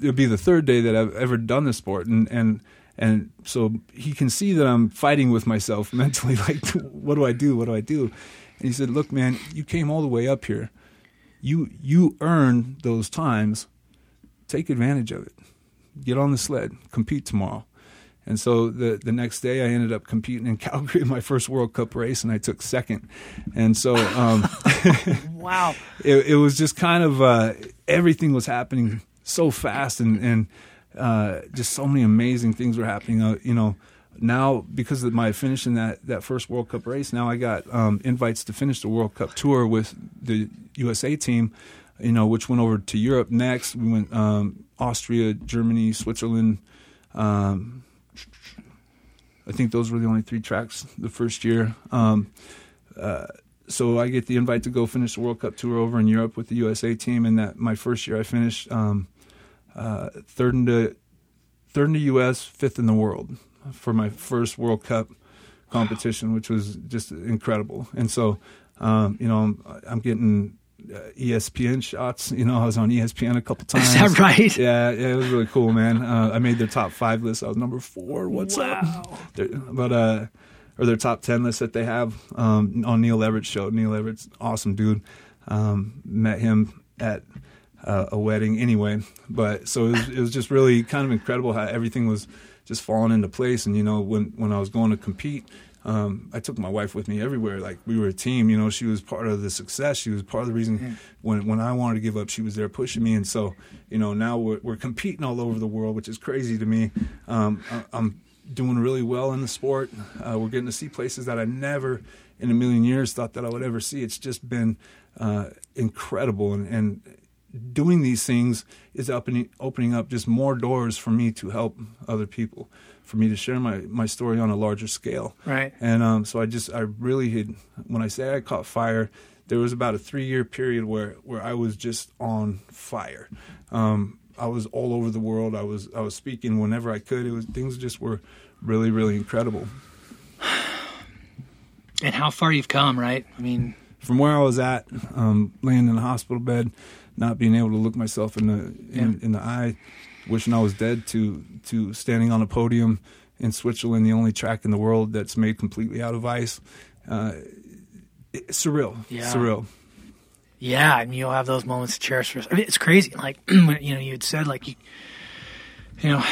it'll be the third day that I've ever done this sport. And, and, and so he can see that I'm fighting with myself mentally. Like, what do I do? What do I do? And he said, "Look, man, you came all the way up here. You You earned those times. Take advantage of it. Get on the sled. Compete tomorrow." And so the the next day, I ended up competing in Calgary in my first World Cup race, and I took second. And so, um, wow! It, it was just kind of uh, everything was happening so fast, and and uh, just so many amazing things were happening. Uh, you know, now because of my finishing that that first World Cup race, now I got um, invites to finish the World Cup tour with the U S A team. You know, which went over to Europe next. We went um, Austria, Germany, Switzerland. Um, I think those were the only three tracks the first year. Um, uh, so I get the invite to go finish the World Cup tour over in Europe with the U S A team. And that my first year, I finished um, uh, third in the third in the U S, fifth in the world for my first World Cup competition, wow. which was just incredible. And so, um, you know, I'm, I'm getting. Uh, E S P N shots. You know, I was on E S P N a couple times. Is that right? Yeah, yeah, it was really cool, man. Uh, I made their top five list. I was number four. What's wow. up? They're, but uh, or their top ten list that they have um, on Neil Everett's show. Neil Everett's awesome dude. Um, met him at uh, a wedding anyway. But so it was, it was just really kind of incredible how everything was just falling into place. And you know, when when I was going to compete. Um, I took my wife with me everywhere. Like, we were a team, you know, she was part of the success. She was part of the reason yeah. when, when I wanted to give up, she was there pushing me. And so, you know, now we're, we're competing all over the world, which is crazy to me. Um, I, I'm doing really well in the sport. Uh, we're getting to see places that I never in a million years thought that I would ever see. It's just been, uh, incredible. And, and doing these things is opening, opening up just more doors for me to help other people, for me to share my, my story on a larger scale. Right. And um, so I just, I really had, when I say I caught fire, there was about a three-year period where, where I was just on fire. Um, I was all over the world. I was I was speaking whenever I could. It was Things just were really, really incredible. And how far you've come, right? I mean... From where I was at, um, laying in a hospital bed, not being able to look myself in the in, yeah. in the eye, wishing I was dead, to to standing on a podium in Switzerland, the only track in the world that's made completely out of ice. Uh, it's surreal. Yeah. Surreal. Yeah, and you'll have those moments to cherish. I mean, it's crazy. Like, you know, you had said, like, you, you know,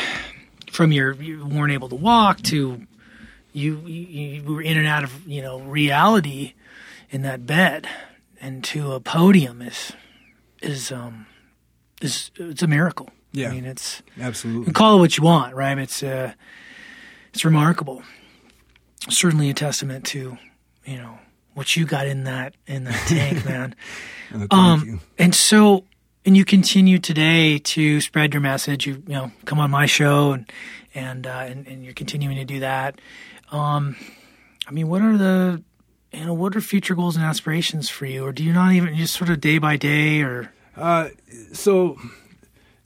from your, you weren't able to walk to you, you, you were in and out of, you know, reality in that bed. into a podium is is um is it's a miracle. Yeah, I mean it's absolutely. You can call it what you want, right? It's uh, it's remarkable. Certainly a testament to you know what you got in that in that tank, man. Oh, um, you. and so. And you continue today to spread your message. You, you know, come on my show, and and, uh, and and you're continuing to do that. Um, I mean, what are the, you know, what are future goals and aspirations for you, or do you not even just sort of day by day, or? Uh, so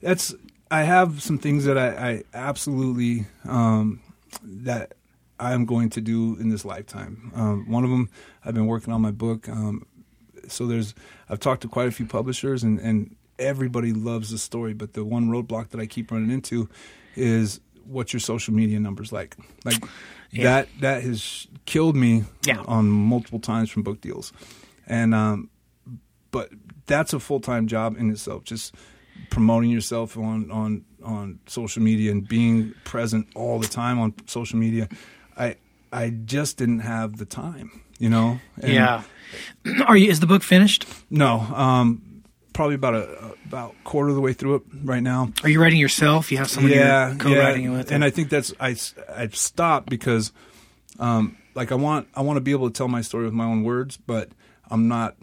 that's I have some things that I, I absolutely um, that I'm going to do in this lifetime. Um, one of them, I've been working on my book. Um, so there's I've talked to quite a few publishers, and and. Everybody loves the story, but the one roadblock that I keep running into is what your social media numbers like. Like yeah. that that has killed me yeah. on multiple times from book deals. And um, but that's a full-time job in itself, just promoting yourself on, on, on social media and being present all the time on social media. I I just didn't have the time, you know? And yeah. Are you? Is the book finished? No. Um Probably about a about quarter of the way through it right now. Are you writing yourself? You have someone yeah, you're co-writing yeah. it with? And I think that's I I've stopped because, um, like I want I want to be able to tell my story with my own words, but I'm not.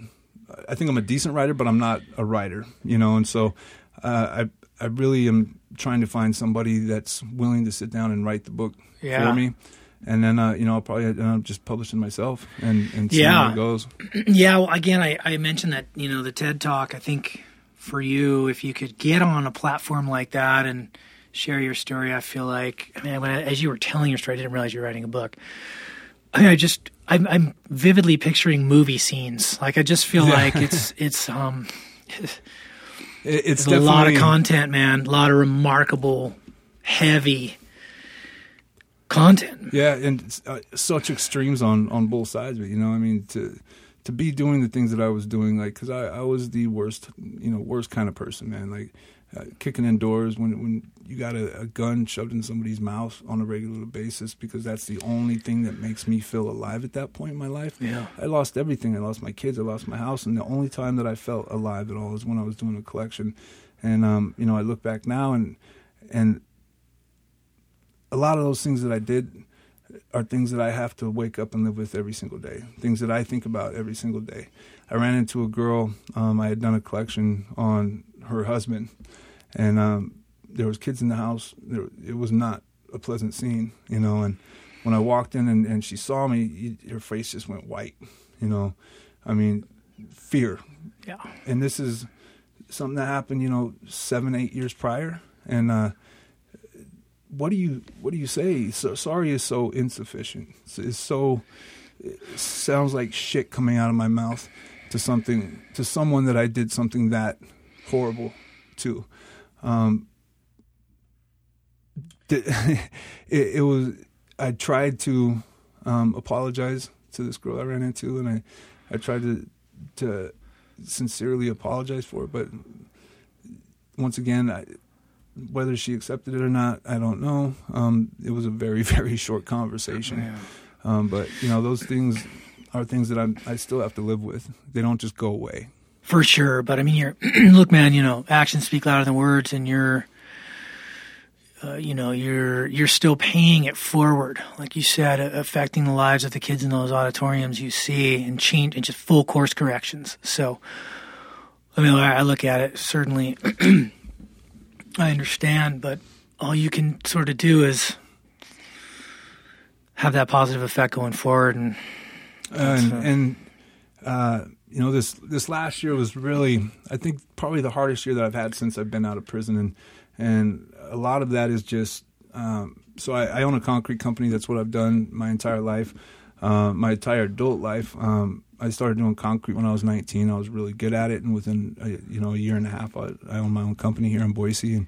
I think I'm a decent writer, but I'm not a writer, you know. And so, uh, I I really am trying to find somebody that's willing to sit down and write the book yeah. for me. And then, uh, you know, I'll probably uh, just publish it myself and, and see yeah. how it goes. Yeah. Well, again, I, I mentioned that, you know, the TED Talk, I think for you, if you could get on a platform like that and share your story, I feel like, I mean, when I, as you were telling your story, I didn't realize you were writing a book. I mean, I just, I'm, I'm vividly picturing movie scenes. Like, I just feel yeah. like it's, it's, um, it's, it's a lot of content, man, a lot of remarkable, heavy content. Yeah, and uh, such extremes on, on both sides. But, you know, I mean, to to be doing the things that I was doing, like, because I, I was the worst, you know, worst kind of person, man. Like, uh, kicking indoors when when you got a, a gun shoved in somebody's mouth on a regular basis, because that's the only thing that makes me feel alive at that point in my life. Yeah, I lost everything. I lost my kids. I lost my house. And the only time that I felt alive at all is when I was doing a collection. And, um, you know, I look back now and and... a lot of those things that I did are things that I have to wake up and live with every single day, things that I think about every single day. I ran into a girl. Um, I had done a collection on her husband, and um, there was kids in the house. There, it was not a pleasant scene, you know. And when I walked in and, and she saw me, her face just went white, you know. I mean, fear. Yeah. And this is something that happened, you know, seven, eight years prior, and uh, What do you what do you say? So, sorry is so insufficient. It's, it's so it sounds like shit coming out of my mouth to something to someone that I did something that horrible to. Um, it, it was I tried to um, apologize to this girl I ran into, and I, I tried to to sincerely apologize for it, but once again I. Whether she accepted it or not, I don't know. Um, it was a very, very short conversation. Yeah. Um, but, you know, those things are things that I'm, I still have to live with. They don't just go away. For sure. But, I mean, you're look, man, you know, actions speak louder than words, and you're, uh, you know, you're you're still paying it forward. Like you said, affecting the lives of the kids in those auditoriums you see, and change and just full course corrections. So, I mean, I look at it, certainly – I understand, but all you can sort of do is have that positive effect going forward. And, and, uh, and uh, you know, this this last year was really, I think, probably the hardest year that I've had since I've been out of prison. And and a lot of that is just, um, so I, I own a concrete company. That's what I've done my entire life, uh, my entire adult life. Um, I started doing concrete when I was nineteen. I was really good at it, and within a, you know a year and a half, I, I own my own company here in Boise, and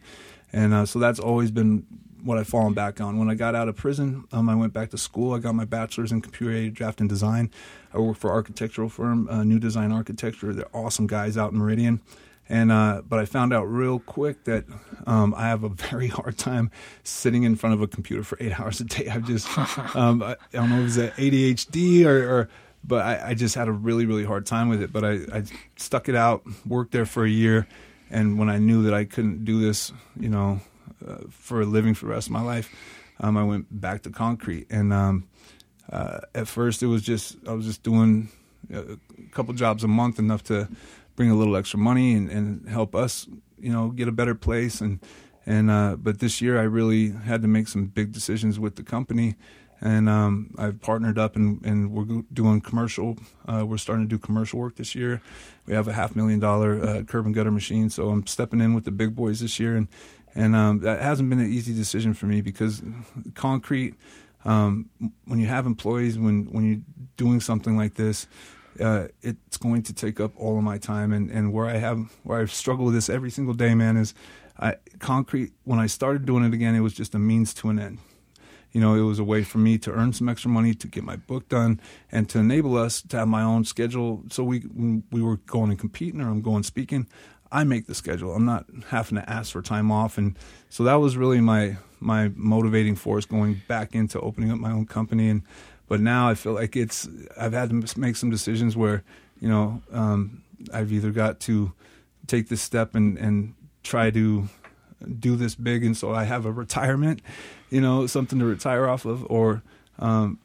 and uh, so that's always been what I've fallen back on. When I got out of prison, um, I went back to school. I got my bachelor's in computer aided draft and design. I worked for an architectural firm, uh, New Design Architecture. They're awesome guys out in Meridian, and uh, but I found out real quick that um, I have a very hard time sitting in front of a computer for eight hours a day. I've just um, I, I don't know if it's A D H D or, or But I, I just had a really, really hard time with it. But I, I stuck it out, worked there for a year. And when I knew that I couldn't do this, you know, uh, for a living for the rest of my life, um, I went back to concrete. And um, uh, at first it was just, I was just doing a couple jobs a month, enough to bring a little extra money and, and help us, you know, get a better place. And, and uh, but this year I really had to make some big decisions with the company. And um, I've partnered up, and, and we're doing commercial. Uh, we're starting to do commercial work this year. We have a half million dollar uh, curb and gutter machine, so I'm stepping in with the big boys this year. And and um, that hasn't been an easy decision for me, because concrete, um, when you have employees, when, when you're doing something like this, uh, it's going to take up all of my time. And, and where I have where I've struggled with this every single day, man, is I, concrete. When I started doing it again, it was just a means to an end. You know, it was a way for me to earn some extra money, to get my book done, and to enable us to have my own schedule. So we we were going and competing, or I'm going speaking. I make the schedule. I'm not having to ask for time off. And so that was really my my motivating force going back into opening up my own company. And but now I feel like it's I've had to make some decisions where, you know, um, I've either got to take this step and, and try to do this big, and so I have a retirement, you know, something to retire off of, or um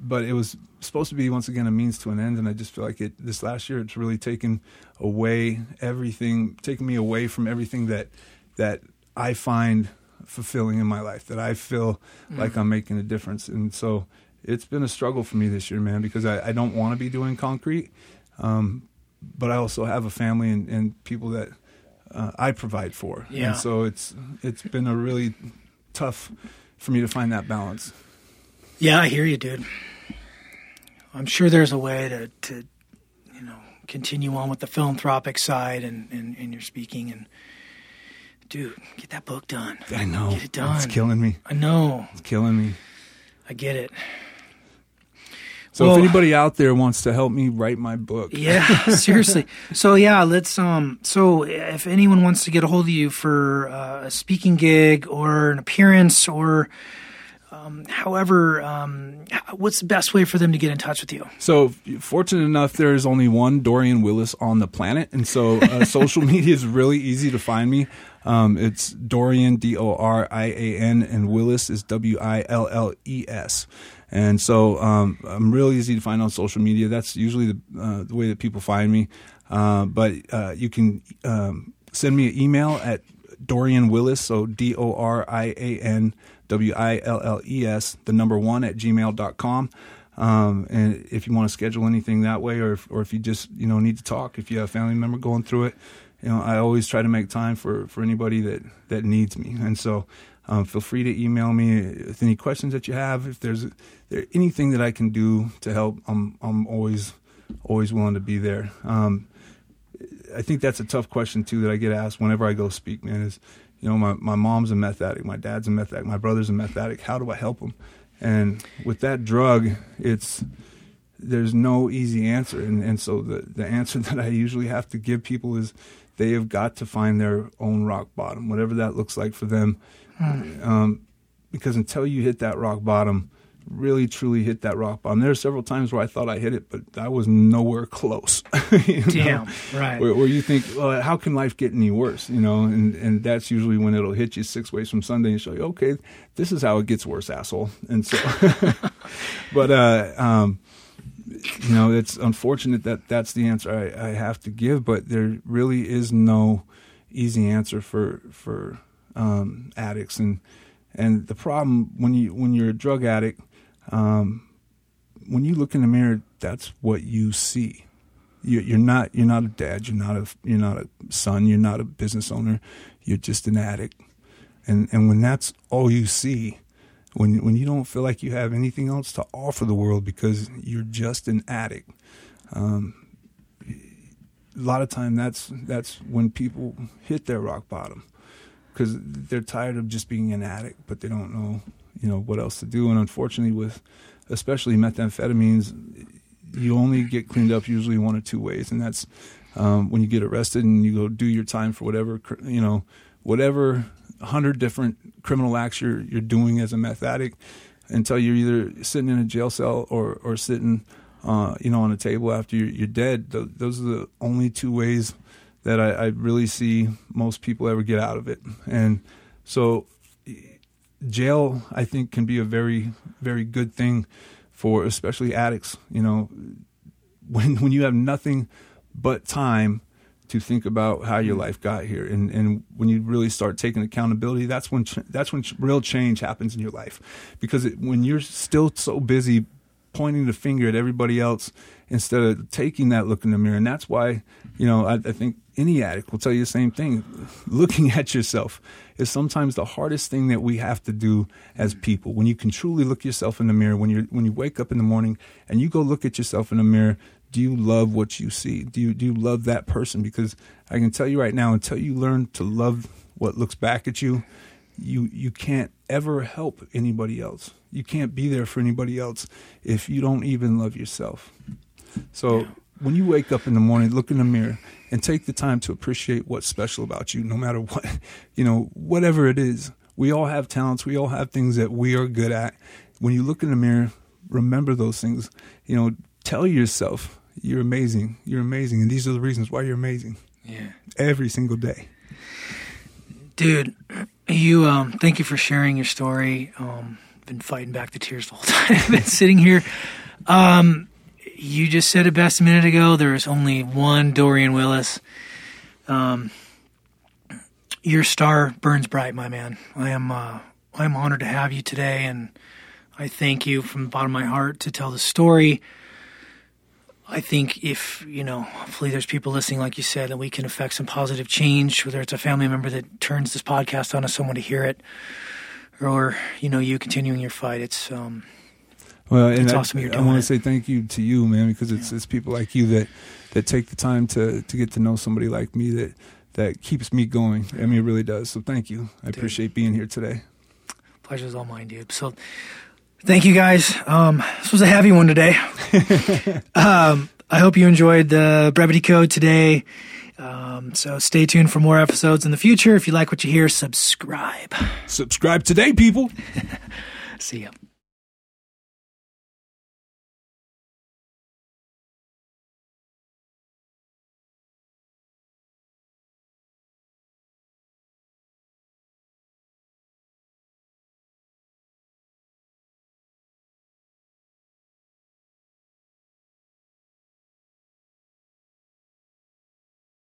but it was supposed to be, once again, a means to an end. And I just feel like it this last year, it's really taken away everything taken me away from everything that that I find fulfilling in my life, that I feel mm-hmm. like I'm making a difference. And so it's been a struggle for me this year, man, because I, I don't want to be doing concrete, um but I also have a family and, and people that Uh, I provide for. Yeah. And so it's it's been a really tough for me to find that balance. Yeah, I hear you, dude. I'm sure there's a way to, to you know, continue on with the philanthropic side and, and, and your speaking. And, dude, get that book done. I know. Get it done. It's killing me. I know. It's killing me. I get it. So well, if anybody out there wants to help me write my book. Yeah, seriously. So yeah, let's um so if anyone wants to get a hold of you for uh, a speaking gig or an appearance or um however um what's the best way for them to get in touch with you? So fortunate enough, there is only one Dorian Willis on the planet, and so uh, social media is really easy to find me. Um it's Dorian, D O R I A N, and Willis is W I L L E S. And so um, I'm real easy to find on social media. That's usually the, uh, the way that people find me. Uh, but uh, you can um, send me an email at Dorian Willis, so D O R I A N W I L L E S, the number one at gmail dot com. Um, and if you want to schedule anything that way, or if, or if you just, you know, need to talk, if you have a family member going through it, you know, I always try to make time for, for anybody that, that needs me. And so Um, feel free to email me with any questions that you have. If there's if there anything that I can do to help, I'm I'm always always willing to be there. Um, I think that's a tough question too that I get asked whenever I go speak. Man, is you know my, my mom's a meth addict, my dad's a meth addict, my brother's a meth addict. How do I help them? And with that drug, it's there's no easy answer, and and so the the answer that I usually have to give people is they have got to find their own rock bottom, whatever that looks like for them. Um, because until you hit that rock bottom, really truly hit that rock bottom. There are several times where I thought I hit it, but I was nowhere close. Damn, know? Right. Where, where you think, well, how can life get any worse? You know, and, and that's usually when it'll hit you six ways from Sunday and show you, okay, this is how it gets worse, asshole. And so, but uh, um, you know, it's unfortunate that that's the answer I, I have to give, but there really is no easy answer for for. Um, addicts and and the problem when you when you're a drug addict, um, when you look in the mirror, that's what you see. You, you're not you're not a dad. You're not a you're not a son. You're not a business owner. You're just an addict. And and when that's all you see, when when you don't feel like you have anything else to offer the world because you're just an addict. Um, a lot of time that's that's when people hit their rock bottom. Because they're tired of just being an addict, but they don't know, you know, what else to do. And unfortunately, with especially methamphetamines, you only get cleaned up usually one or two ways, and that's um, when you get arrested and you go do your time for whatever, you know, whatever hundred different criminal acts you're you're doing as a meth addict, until you're either sitting in a jail cell or or sitting uh, you know, on a table after you're, you're dead. Th- those are the only two ways that I, I really see most people ever get out of it. And so jail, I think, can be a very, very good thing for especially addicts. You know, when when you have nothing but time to think about how your life got here, and and when you really start taking accountability, that's when ch- that's when ch- real change happens in your life. Because it, when you're still so busy pointing the finger at everybody else instead of taking that look in the mirror, and that's why, you know, I, I think any addict will tell you the same thing. Looking at yourself is sometimes the hardest thing that we have to do as people. When you can truly look yourself in the mirror, when you when you wake up in the morning and you go look at yourself in the mirror, do you love what you see? Do you do you love that person? Because I can tell you right now, until you learn to love what looks back at you, you you can't ever help anybody else. You can't be there for anybody else if you don't even love yourself. So yeah. When you wake up in the morning, look in the mirror and take the time to appreciate what's special about you, no matter what, you know, whatever it is. We all have talents. We all have things that we are good at. When you look in the mirror, remember those things. You know, tell yourself, you're amazing. You're amazing. And these are the reasons why you're amazing. Yeah. Every single day. Dude, you, um, thank you for sharing your story. Um, been fighting back the tears the whole time. I've been sitting here. Um, you just said it best a minute ago. There is only one Dorian Willis. Um, your star burns bright, my man. I am, uh, I am honored to have you today. And I thank you from the bottom of my heart to tell the story. I think if, you know, hopefully there's people listening, like you said, that we can affect some positive change, whether it's a family member that turns this podcast on to someone to hear it, or, you know, you continuing your fight. It's, um, well, and it's I, awesome you're doing I want to say thank you to you, man, because it's yeah. it's people like you that, that take the time to, to get to know somebody like me that, that keeps me going. I mean, it really does. So thank you. I dude. appreciate being here today. Pleasure's all mine, dude. So... Thank you, guys. Um, this was a heavy one today. um, I hope you enjoyed the Brevity Code today. Um, so stay tuned for more episodes in the future. If you like what you hear, subscribe. Subscribe today, people. See ya.